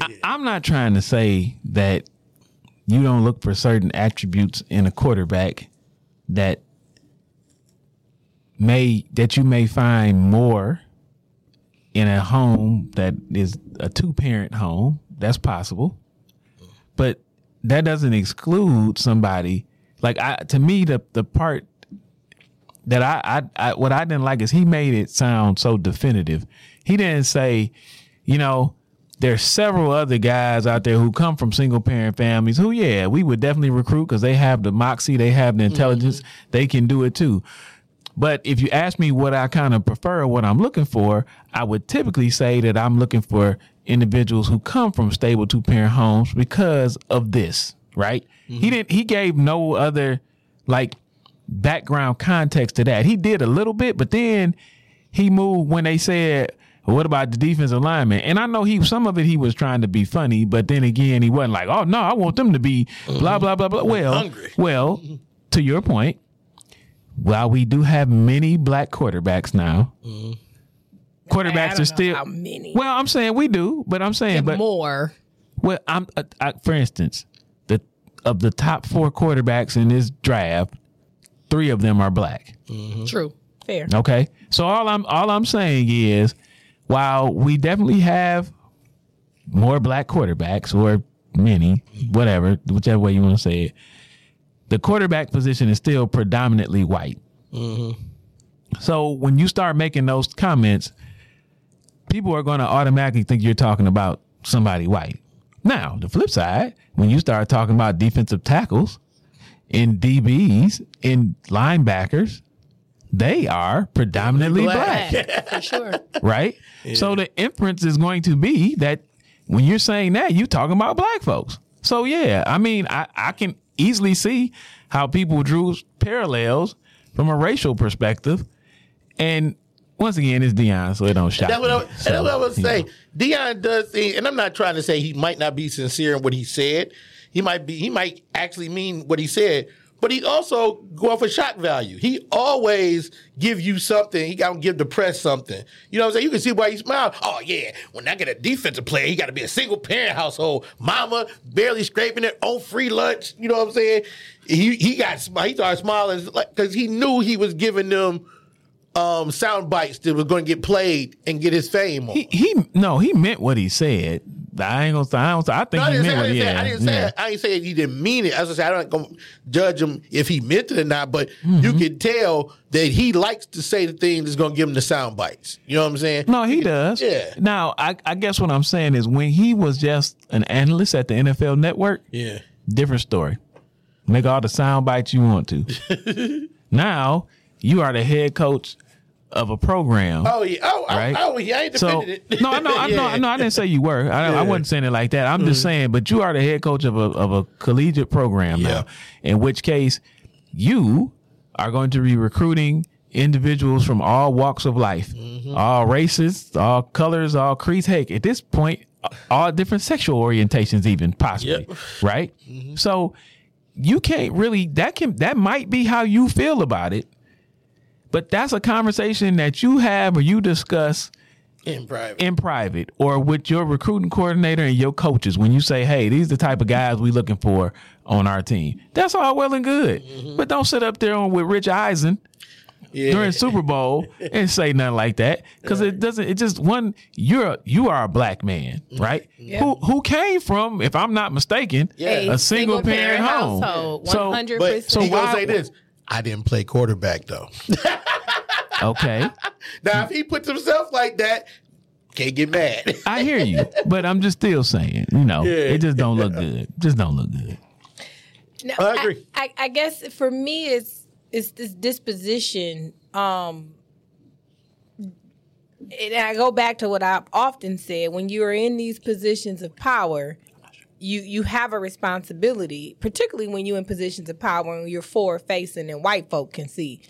I, I'm not trying to say that you don't look for certain attributes in a quarterback that may that you may find more in a home that is a two-parent home. That's possible. But that doesn't exclude somebody. Like, I, to me, the the part that I, I, I what I didn't like is he made it sound so definitive. He didn't say, you know, there's several other guys out there who come from single-parent families who, yeah, we would definitely recruit because they have the moxie, they have the intelligence, mm-hmm. they can do it too. But if you ask me what I kind of prefer, what I'm looking for, I would typically say that I'm looking for individuals who come from stable two-parent homes because of this, right? Mm-hmm. He didn't. He gave no other, like, background context to that. He did a little bit, but then he moved when they said, what about the defensive lineman? And I know he some of it he was trying to be funny, but then again, he wasn't like, oh, no, I want them to be blah, blah, blah, blah. Well, hungry. Well, to your point, while we do have many black quarterbacks now, mm-hmm. quarterbacks are still. How many? Well, I'm saying we do, but I'm saying but, more. Well, I'm uh, I, for instance, the of the top four quarterbacks in this draft, three of them are black. Mm-hmm. True, fair. Okay, so all I'm all I'm saying is, while we definitely have more black quarterbacks or many, whatever, whichever way you want to say it. The quarterback position is still predominantly white. Mm-hmm. So when you start making those comments, people are going to automatically think you're talking about somebody white. Now, the flip side, when you start talking about defensive tackles and D Bs and linebackers, they are predominantly black. black. For sure. Right? Yeah. So the inference is going to be that when you're saying that, you're talking about black folks. So, yeah, I mean, I, I can easily see how people drew parallels from a racial perspective. And once again, it's Deion, so it don't shock. That's what I, me, so, that's what I was saying. Know. Deion does things, and I'm not trying to say he might not be sincere in what he said. He might be. He might actually mean what he said. but he also go off a shot value. He always give you something. He got to give the press something. You know what I'm saying? You can see why he smiled. Oh, yeah, when I get a defensive player, he got to be a single-parent household. Mama barely scraping it on free lunch. You know what I'm saying? He he got he started smiling because he knew he was giving them um, sound bites that was going to get played and get his fame on. He, he no, he meant what he said. I ain't gonna say. I, don't, I think no, I he meant it. Yeah, I didn't say. Yeah. I ain't saying he didn't mean it. As I said, I don't gonna judge him if he meant it or not. But mm-hmm. you can tell that he likes to say the things that's gonna give him the sound bites. You know what I'm saying? No, he, he does. Yeah. Now, I, I guess what I'm saying is when he was just an analyst at the N F L Network. Yeah. Different story. Make all the sound bites you want to. Now you are the head coach of a program. Oh, yeah. Oh, right? oh, oh yeah. I ain't defended so, it. No, I know, I know, yeah. I know. I didn't say you were. I, yeah. I wasn't saying it like that. I'm mm-hmm. just saying, but you are the head coach of a of a collegiate program yeah. now, in which case you are going to be recruiting individuals from all walks of life, mm-hmm. all races, all colors, all creeds. Heck, at this point, all different sexual orientations, even possibly. Yep. Right. Mm-hmm. So you can't really, that can, that might be how you feel about it. But that's a conversation that you have or you discuss in private, in private, or with your recruiting coordinator and your coaches when you say, hey, these are the type of guys we're looking for on our team. That's all well and good. Mm-hmm. But don't sit up there on with Rich Eisen yeah. during Super Bowl and say nothing like that. Because right. it doesn't, it just one, you're a, you are a black man, right? Yeah. Who who came from, if I'm not mistaken, yeah. a, a single, single parent, parent home. Household, one hundred percent. So, but, so why say this? I didn't play quarterback, though. Okay. Now, if he puts himself like that, can't get mad. I hear you, but I'm just still saying, you know, yeah. it just don't look good. Just don't look good. No, I agree. I, I, I guess for me, it's it's this disposition. Um, and I go back to what I've often said. When you are in these positions of power, You you have a responsibility, particularly when you're in positions of power and you're forward-facing and white folk can see.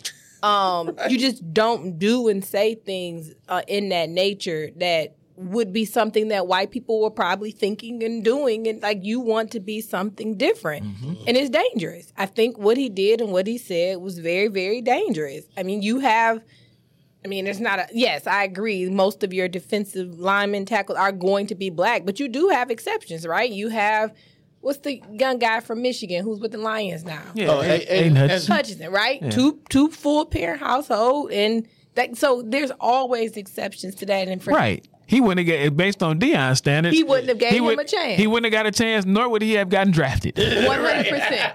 Um, right. You just don't do and say things uh, in that nature that would be something that white people were probably thinking and doing. And, like, you want to be something different. Mm-hmm. And it's dangerous. I think what he did and what he said was very, very dangerous. I mean, you have... I mean, there's not a... Yes, I agree. Most of your defensive linemen tackles are going to be black, but you do have exceptions, right? You have... What's the young guy from Michigan who's with the Lions now? Yeah, oh, and, and, and Hutchinson. Hutchinson, right? Yeah. Two two full-parent household, and that, so there's always exceptions to that. And for right. He wouldn't have got, based on Deion's standards... He wouldn't have gave him would, a chance. He wouldn't have got a chance, nor would he have gotten drafted. one hundred percent.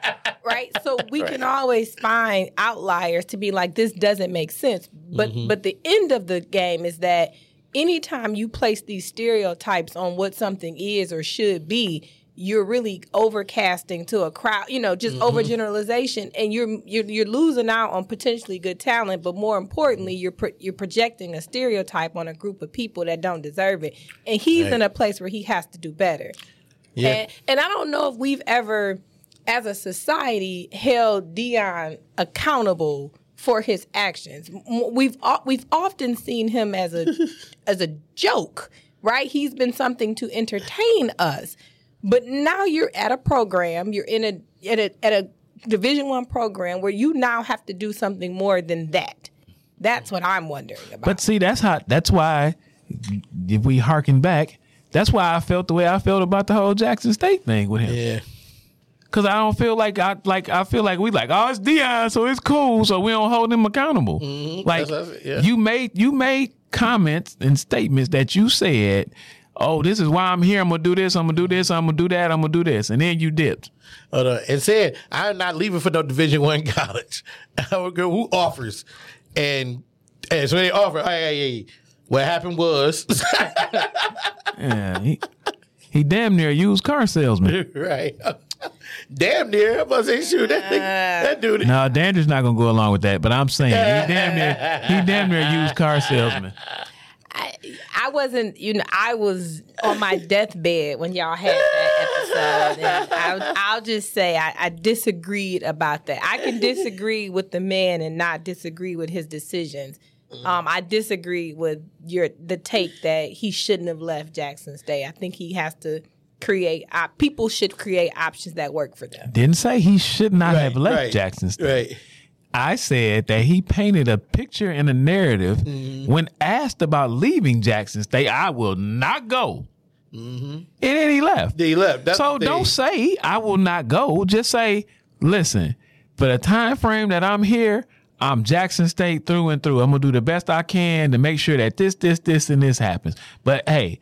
Right? So we right. can always find outliers to be like, this doesn't make sense. But mm-hmm. but the end of the game is that anytime you place these stereotypes on what something is or should be, you're really overcasting to a crowd, you know, just mm-hmm. overgeneralization, and you're, you're you're losing out on potentially good talent, but more importantly, you're pro- you're projecting a stereotype on a group of people that don't deserve it. And he's right. in a place where he has to do better. Yeah. And, and I don't know if we've ever, as a society, held Deion accountable for his actions. We've we've often seen him as a as a joke, right? He's been something to entertain us. But now you're at a program, you're in a at a at a Division I program where you now have to do something more than that. That's what I'm wondering about. But see, that's how that's why if we harken back, that's why I felt the way I felt about the whole Jackson State thing with him. Yeah. Cause I don't feel like I like I feel like we like, oh, it's Deion, so it's cool, so we don't hold him accountable. Mm-hmm. Like it, yeah. you made you made comments and statements that you said, oh, this is why I'm here. I'm gonna do this. I'm gonna do this. I'm gonna do that. I'm gonna do this. And then you dipped. Uh, uh, and said, I'm not leaving for no Division I college. Who offers? And, and so they offer. Hey, hey, hey. What happened was, yeah, he, he damn near used car salesman, right? Damn near, I must say, shoot that, that dude. No, Dandridge's not gonna go along with that. But I'm saying, he damn near, he damn near used car salesman. I, I wasn't, you know, I was on my deathbed when y'all had that episode. And I, I'll just say I, I disagreed about that. I can disagree with the man and not disagree with his decisions. Um, I disagree with your the take that he shouldn't have left Jackson State. I think he has to create op- people should create options that work for them. Didn't say he should not right, have left right, Jackson State. Right. I said that he painted a picture and a narrative. Mm-hmm. When asked about leaving Jackson State, I will not go. Mm-hmm. And then he left. Then he left. That's so don't say I will not go. Just say, listen, for the time frame that I'm here, I'm Jackson State through and through. I'm going to do the best I can to make sure that this, this, this, and this happens. But, hey,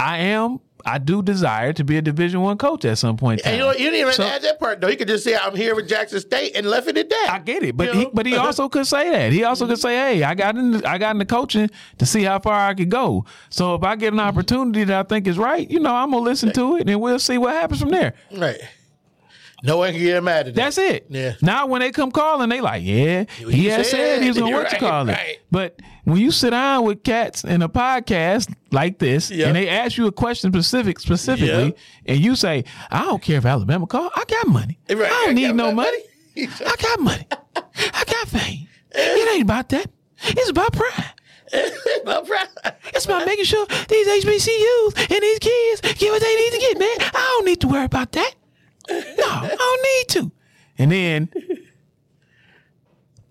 I am I do desire to be a Division One coach at some point in time. And you, know, you didn't even so, add that part, though. He could just say, I'm here with Jackson State and left it at that. I get it. But you know? he, but he also could say that. He also could say, hey, I got into, I got into coaching to see how far I could go. So if I get an opportunity that I think is right, you know, I'm going to listen right. to it, and we'll see what happens from there. Right. No one can get mad at that. That's it. Yeah. Now when they come calling, they like, yeah, he has said he's going to what you call it. But when you sit down with cats in a podcast like this, yep. and they ask you a question specific, specifically, yep. and you say, I don't care if Alabama call. I got money. Right. I don't I need no money. money. I got money. I got fame. It ain't about that. It's about pride. It's about making sure these H B C Us and these kids get what they need to get, man. I don't need to worry about that. No, I don't need to. And then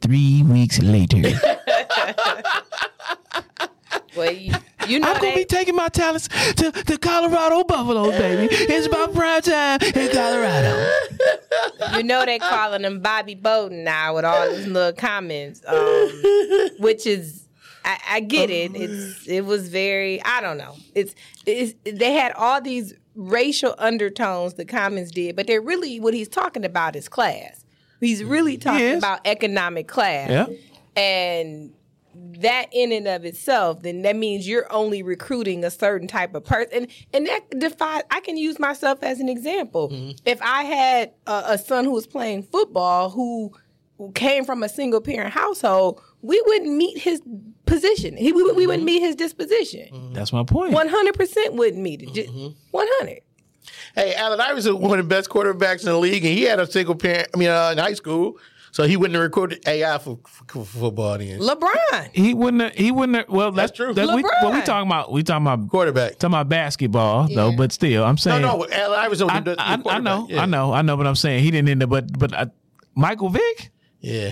three weeks later, well, you, you know I'm gonna they... be taking my talents to the Colorado Buffaloes, baby. It's about prime time in Colorado. You know they calling him Bobby Bowden now with all his little comments, um, which is. I, I get it. It's it was very. I don't know. It's it's they had all these racial undertones. The comments did, but they're really what he's talking about is class. He's really talking yes. about economic class, yeah. and that in and of itself. Then that means you're only recruiting a certain type of person, and and that defies. I can use myself as an example. Mm-hmm. If I had a, a son who was playing football who came from a single parent household, we wouldn't meet his position. He, we, we wouldn't meet his disposition. That's my point. one hundred percent wouldn't meet it. Mm-hmm. one hundred. Hey, Allen Iverson was one of the best quarterbacks in the league, and he had a single parent, I mean, uh, in high school, so he wouldn't have recruited A I for, for, for football then. LeBron. He wouldn't have, he wouldn't have, well, that's, that's true. That's, LeBron. We, well, we talking about, we talking about quarterback. Talking about basketball, yeah. though, but still, I'm saying. No, no, Allen Iverson was the quarterback. I know, yeah. I know, I know, but I'm saying he didn't end up, but, but uh, Michael Vick? Yeah.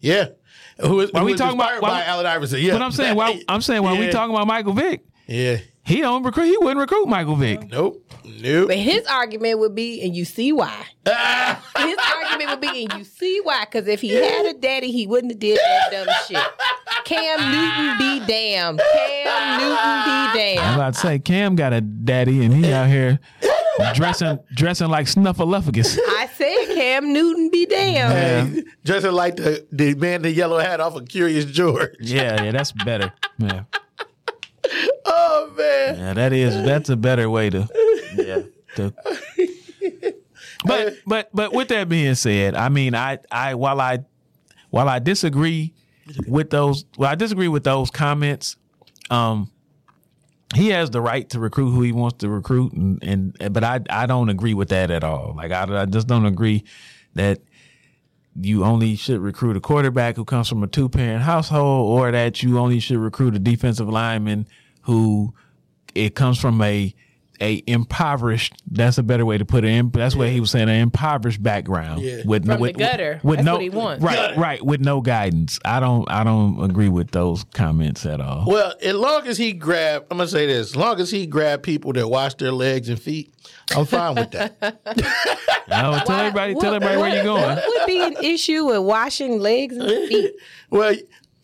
Yeah. Who is, who we is talking about why, by Allen Iverson? Yeah, but I'm saying, why, I'm saying, while yeah. we talking about Michael Vick, yeah, he don't recruit. He wouldn't recruit Michael Vick. Nope, nope. But his argument would be, and you see why. Ah. His argument would be, and you see why, because if he had a daddy, he wouldn't have did that dumb shit. Cam Newton be damned. Cam Newton be damned. I was about to say, Cam got a daddy, and he out here dressing dressing like Snuffleupagus. I said Cam Newton be damned. Yeah. Dressing like the, the man in the yellow hat off of Curious George. Yeah, yeah, that's better. Yeah. Oh man. Yeah, that is that's a better way to yeah. To. But but but with that being said, I mean I, I while I while I disagree with those well I disagree with those comments, um he has the right to recruit who he wants to recruit, and, and but I I don't agree with that at all. Like I, I just don't agree that you only should recruit a quarterback who comes from a two parent household, or that you only should recruit a defensive lineman who it comes from a a impoverished. That's a better way to put it. That's what he was saying, an impoverished background yeah. with from with, the gutter. With, with that's no, what he wants. Right, gutter. right. With no guidance. I don't. I don't agree with those comments at all. Well, as long as he grabbed, I'm gonna say this. As long as he grabbed people that wash their legs and feet, I'm fine with that. No, tell Why, everybody. What, tell everybody what, where you're going. What would be an issue with washing legs and feet? Well,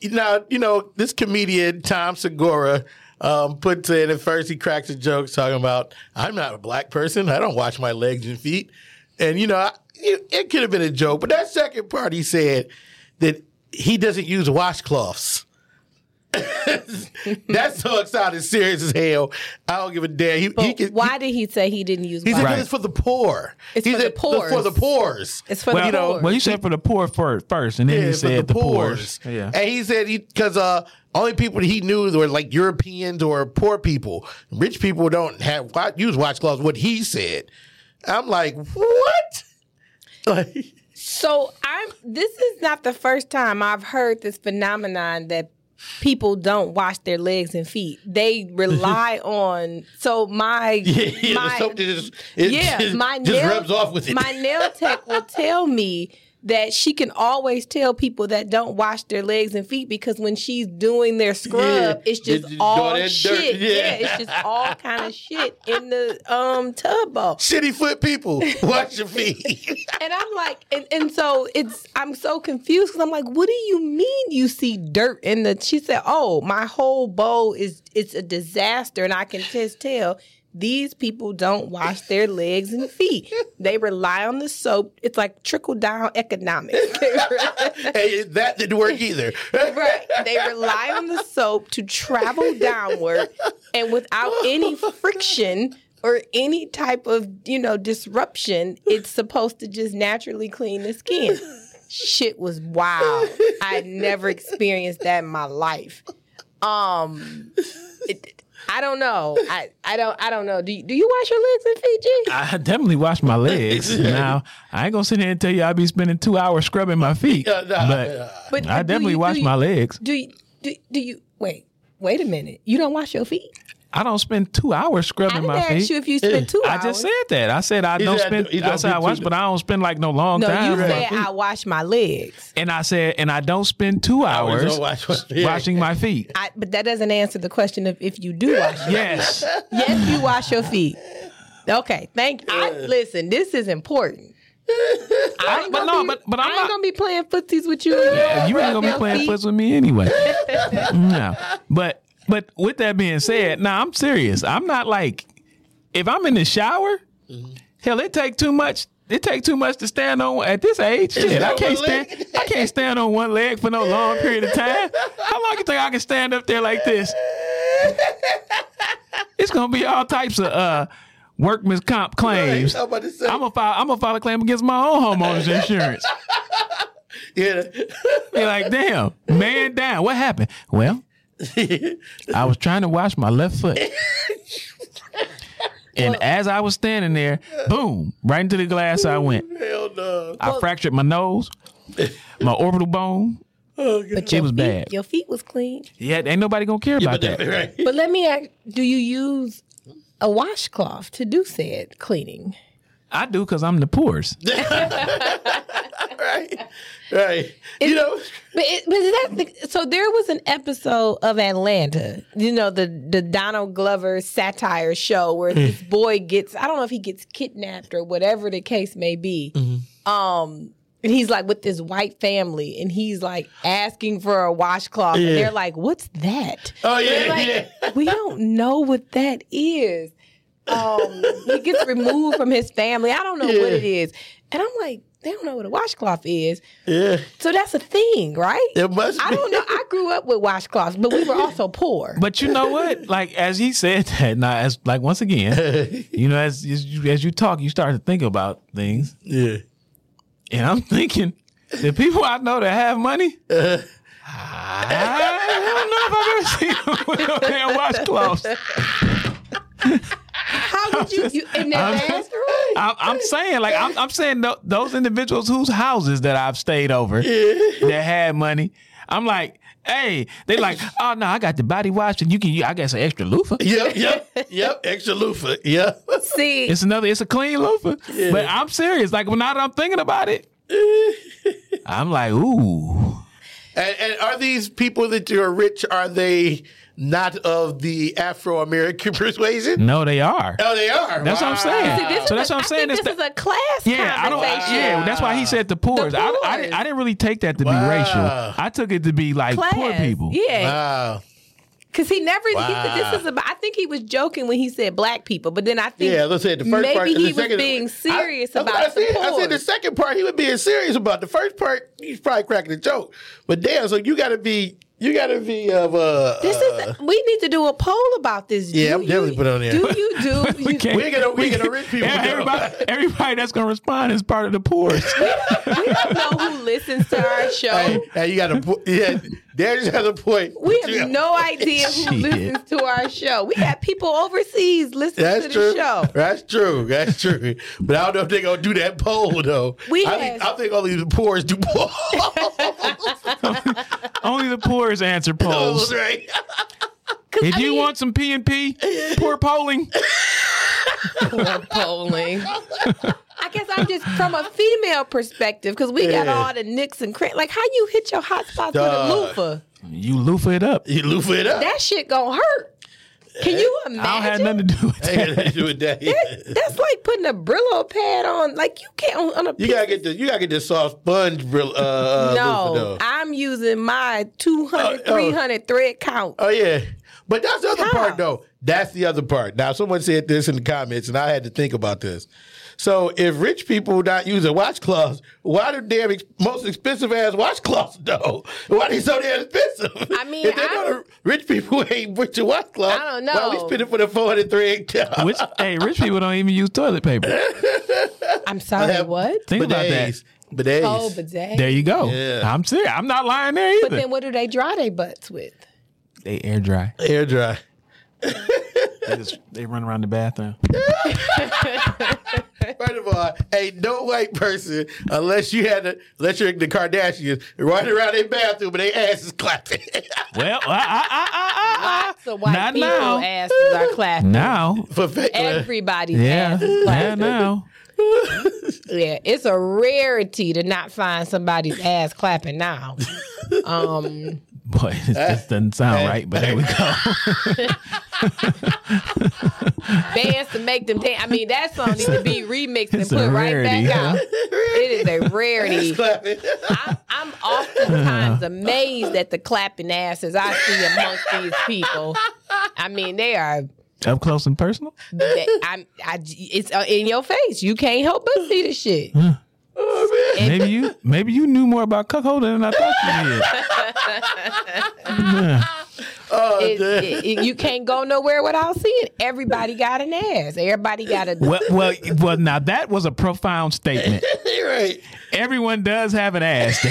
now you know this comedian Tom Segura. Um, puts in at first he cracks a joke talking about I'm not a black person, I don't wash my legs and feet, and you know I, it, it could have been a joke, but that second part he said that he doesn't use washcloths. That's so excited, serious as hell. I don't give a damn. He, but he can, why he, did he say he didn't use? He said right. it's for the poor. It's he for said, the poor. For the poors. It's for well, the poor. Well, you said for the poor first, and then yeah, he said the, the poors. poors. Yeah. And he said he because uh. Only people he knew were like Europeans or poor people. Rich people don't have use washcloths. What he said, I'm like, what? Like, so I'm. This is not the first time I've heard this phenomenon that people don't wash their legs and feet. They rely on so my yeah, my it just, it yeah just, my just nail, rubs off with it. My nail tech will tell me that she can always tell people that don't wash their legs and feet because when she's doing their scrub, yeah. it's just it's all shit. Yeah. yeah, it's just all kind of shit in the um, tub ball. Shitty foot people, wash your feet. And I'm like, and, and so it's, I'm so confused because I'm like, what do you mean you see dirt in the, she said, oh, my whole bowl is, it's a disaster and I can just tell. These people don't wash their legs and feet. They rely on the soap. It's like trickle-down economics. Hey, that didn't work either. Right. They rely on the soap to travel downward and without any friction or any type of, you know, disruption, it's supposed to just naturally clean the skin. Shit was wild. I never experienced that in my life. Um... It, I don't know. I, I don't I don't know. Do you, do you wash your legs in Fiji? I definitely wash my legs. Now, I ain't going to sit here and tell you I'll be spending two hours scrubbing my feet. Uh, no, but, uh, but I definitely you, wash you, my legs. Do you, do, do you... Wait. Wait a minute. You don't wash your feet? I don't spend two hours scrubbing my feet. I didn't ask you if you spend two hours. I just said that. I said I don't spend. I said I wash, but I don't spend like no long time. No, you said I wash my legs. And I said, and I don't spend two hours washing my feet. I, but that doesn't answer the question of if you do wash your feet. Yes. Yes, you wash your feet. Okay, thank you. I, listen, this is important. I but no, be, but, but I'm I ain't not gonna be playing footsies with you. Yeah, you ain't gonna be playing footsies with me anyway. No, but. But with that being said, now nah, I'm serious. I'm not like, if I'm in the shower, mm-hmm. hell, it take too much. It take too much to stand on at this age. Shit, I can't stand. Leg? I can't stand on one leg for no long period of time. How long you think I can stand up there like this? It's gonna be all types of uh, workman's comp claims. I'm gonna file. I'm gonna file a claim against my own homeowner's insurance. Yeah. You're like, damn, man, down. What happened? Well. I was trying to wash my left foot. And well, as I was standing there, boom, right into the glass I went. Hell no. I well, fractured my nose, my orbital bone. Oh, God. But it was feet, bad. Your feet was clean. Yeah, ain't nobody gonna care yeah, about but that. Right. But let me ask, do you use a washcloth to do said cleaning? I do because I'm the poorest. Right, right. It, you know, but, it, but that's the, so there was an episode of Atlanta, you know, the the Donald Glover satire show where this boy gets, I don't know if he gets kidnapped or whatever the case may be. Mm-hmm. Um, and he's like with this white family and he's like asking for a washcloth. Yeah. And they're like, what's that? Oh, yeah, like, yeah. We don't know what that is. Um, he gets removed from his family. I don't know yeah. what it is. And I'm like, they don't know what a washcloth is. Yeah. So that's a thing, right? It must be. I don't know. I grew up with washcloths, but we were also poor. But you know what? Like, as he said that, now, as, like, once again, you know, as, as, you, as you talk, you start to think about things. Yeah. And I'm thinking, the people I know that have money, uh, I don't know if I've ever seen them with their washcloths. How would you, you in that I'm, last room? I'm, I'm saying, like, I'm, I'm saying th- those individuals whose houses that I've stayed over yeah. that had money, I'm like, hey, they like, oh, no, I got the body wash and you can, I got some extra loofah. Yep, yep, yep, extra loofah, yep. See. It's another, it's a clean loofah. Yeah. But I'm serious. Like, now that I'm thinking about it, I'm like, ooh. And, and are these people that you're rich, are they... not of the Afro-American persuasion? No, they are. Oh, they are. That's wow. what I'm saying. See, this so that's a, what I'm I saying. Think this the, is a class yeah, conversation. I don't, I, yeah, that's why he said the poor. The I, I, I didn't really take that to wow. be racial. I took it to be like class. Poor people. Yeah. Wow. Because he never, wow. he said, this is about, I think he was joking when he said black people, but then I think yeah, let's say the first maybe part, he the was second, being serious I, about I said, the I said the second part he was being serious about. The first part, he's probably cracking a joke. But damn, so you got to be, You gotta be of uh, uh, This is. We need to do a poll about this. Yeah, I'm definitely put on there. Do you do? we you, can't, we're gonna we're we, gonna rich people. Yeah, everybody, everybody that's gonna respond is part of the poorest. we, we don't know who listens to our show. Hey, hey you got a yeah. There's another point. We have yeah. no idea who listens to our show. We got people overseas listening that's to the true. show. That's true. That's true. But I don't know if they're going to do that poll, though. We I, have... think, I think all these poorest do polls. Only the poor's answer polls. Polls, right? If I you mean, want some P and P, poor polling. Poor polling. I guess I'm just from a female perspective, because we yeah. got all the nicks and crannies. Like, how you hit your hot spots uh, with a loofah? You loofah it up. You loofah it up. That shit gonna hurt. Can you imagine? I had nothing to do with that. I had nothing to do with that. that. That's like putting a Brillo pad on. Like you can't on, on a. You gotta get the. You gotta get this soft sponge. Uh, no, I'm using my two hundred, oh, three hundred oh. thread count. Oh yeah, but that's the other How? part though. That's the other part. Now someone said this in the comments, and I had to think about this. So if rich people not using washcloths, why the damn ex- most expensive ass washcloths though? Why they so damn expensive? I mean, if they I, know rich people ain't rich in washcloths, I don't know. Why we spending for the four hundred three? Which hey, rich people don't even use toilet paper. I'm sorry, have, what? Think bidets, about that. Bidets. Oh, bidets. There you go. Yeah. I'm serious. I'm not lying there either. But then, what do they dry their butts with? They air dry. Air dry. They just they run around the bathroom. First of all, ain't no white person unless you had a, unless you're the Kardashians running around their bathroom and their ass is clapping. Well, uh, uh, uh, uh, uh, lots of white not people now. Asses are clapping now. Everybody's yeah. ass is clapping. Yeah, now. Yeah, it's a rarity to not find somebody's ass clapping now. Um, Boy, this, this doesn't sound hey, right, but hey. There we go. Bands to make them dance. I mean, that song needs to be remixed and put rarity. Right back out. It is a rarity. I'm, I'm oftentimes amazed at the clapping asses I see amongst these people. I mean, they are up close and personal. They, I, I, it's in your face. You can't help but see this shit. Mm. Oh, man. Maybe you maybe you knew more about cuckolding than I thought you did. Yeah. Oh, it, it, it, you can't go nowhere without seeing. Everybody got an ass. Everybody got a. Well, well, well. Now that was a profound statement. You're right. Everyone does have an ass.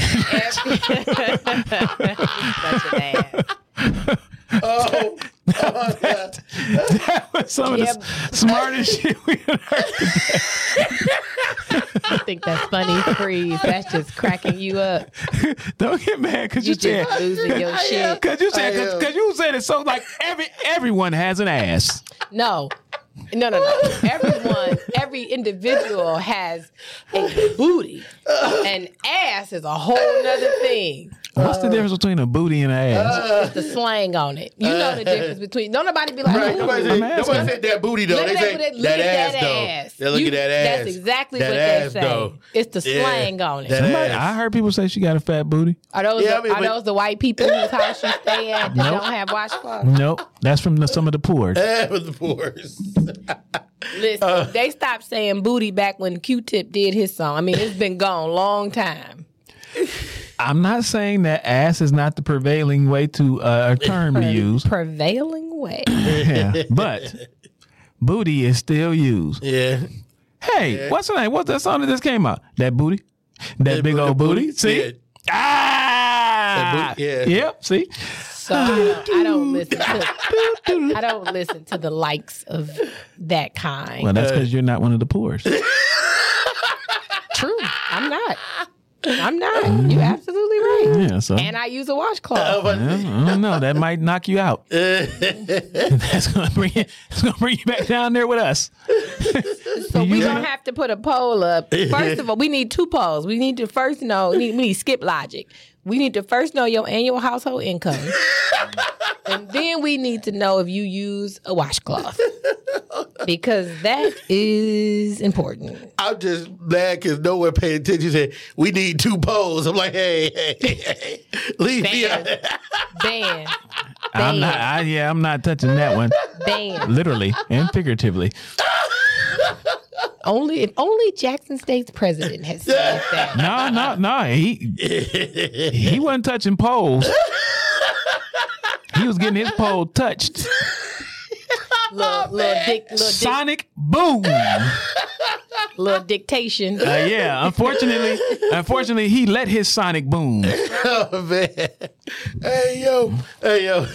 Every- such an ass. Oh. Oh, that, that was some of yeah, the but, smartest shit we ever heard today. I think that's funny, Freeze. That's just cracking you up. Don't get mad because you, you said losing your shit. Because you said because oh, yeah. you said it so like every everyone has an ass. No. No, no, no. Everyone, every individual has a booty. An ass is a whole nother thing. What's uh, the difference between a booty and an ass? Uh, it's the slang on it. You uh, know the difference between. Don't nobody be like, right, nobody, say, nobody said that booty though. Look they say that, that ass, that ass. Though. They look you, at that ass. That's exactly that what ass, they say. Though. It's the slang yeah, on it. Somebody, I heard people say she got a fat booty. Are those yeah, the, I mean, are but, those the white people whose house you stay at that nope. don't have washcloths? Nope, that's from the, some of the poor. That's from the poor. Listen, uh, they stopped saying booty back when Q-Tip did his song. I mean, it's been gone a long time. I'm not saying that ass is not the prevailing way to uh, a term to use. Prevailing way. Yeah, but booty is still used. Yeah. Hey, yeah. what's the name? What's that song that just came out? That booty? That, that big old booty? booty? See? Yeah. Ah! That booty? Yeah. Yep, see? So I don't, I don't listen to I don't listen to the likes of that kind. Well, that's because you're not one of the poorest. True. I'm not. I'm not. You're absolutely right. Yeah, so. And I use a washcloth. Uh, yeah, I don't know. That might knock you out. That's gonna bring you, that's gonna bring you back down there with us. So we're gonna have to put a poll up. First of all, we need two polls. We need to first know. We need, we need skip logic. We need to first know your annual household income. And then we need to know if you use a washcloth. Because that is important. I'm just glad because no one paid attention. Said, we need two polls. I'm like, hey, hey, hey. Leave Ban. me out. Ban. I'm not, I, yeah, I'm not touching that one. Ban. Literally and figuratively. Only if only Jackson State's president has said that. No, no, no. He he wasn't touching polls. He was getting his poll touched. little, little dick, little Sonic dic- boom. Little dictation. Uh, yeah, unfortunately, unfortunately, he let his sonic boom. Oh man! Hey yo, hey yo!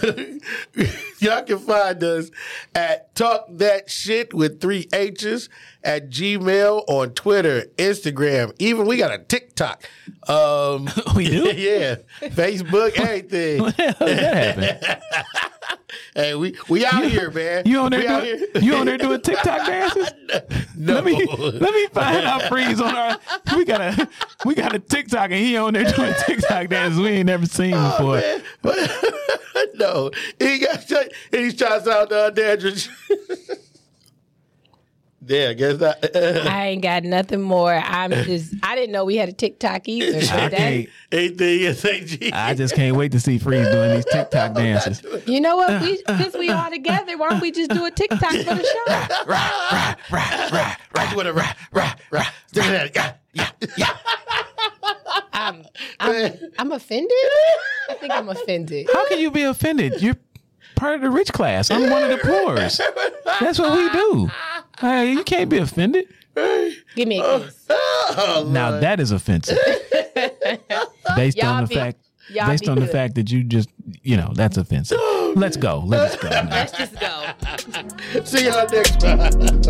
Y'all can find us at Talk That Shit with three H's at Gmail, on Twitter, Instagram. Even we got a TikTok. Um, we do, yeah. Facebook, everything. What the hell did that happen? Hey, we, we out you, here, man. You on there? Doing, here. You on there doing TikTok dances? No. Let me let me find out Freeze on our. We got a we got a TikTok and he on there doing TikTok dances we ain't never seen oh, before. Man. But, no, he got he's trying to sound uh, Dandridge. Yeah, I guess that. I ain't got nothing more. I'm just. I didn't know we had a TikTok either. I can't. A T S A G. I just can't wait to see Freeze doing these TikTok dances. You know what? We, since we all together, why don't we just do a TikTok for the show? Right, right, right, right, right. With a right, right, right. Yeah, yeah. I'm, I'm, I'm offended. I think I'm offended. How can you be offended? You're part of the rich class. I'm one of the poor's. That's what we do. Hey, you can't be offended. Give me a kiss. Oh, now that is offensive. Based y'all on the be, fact, based on good. the fact that you just, you know, that's offensive. Let's go. Let's go. Now. Let's just go. See y'all next time.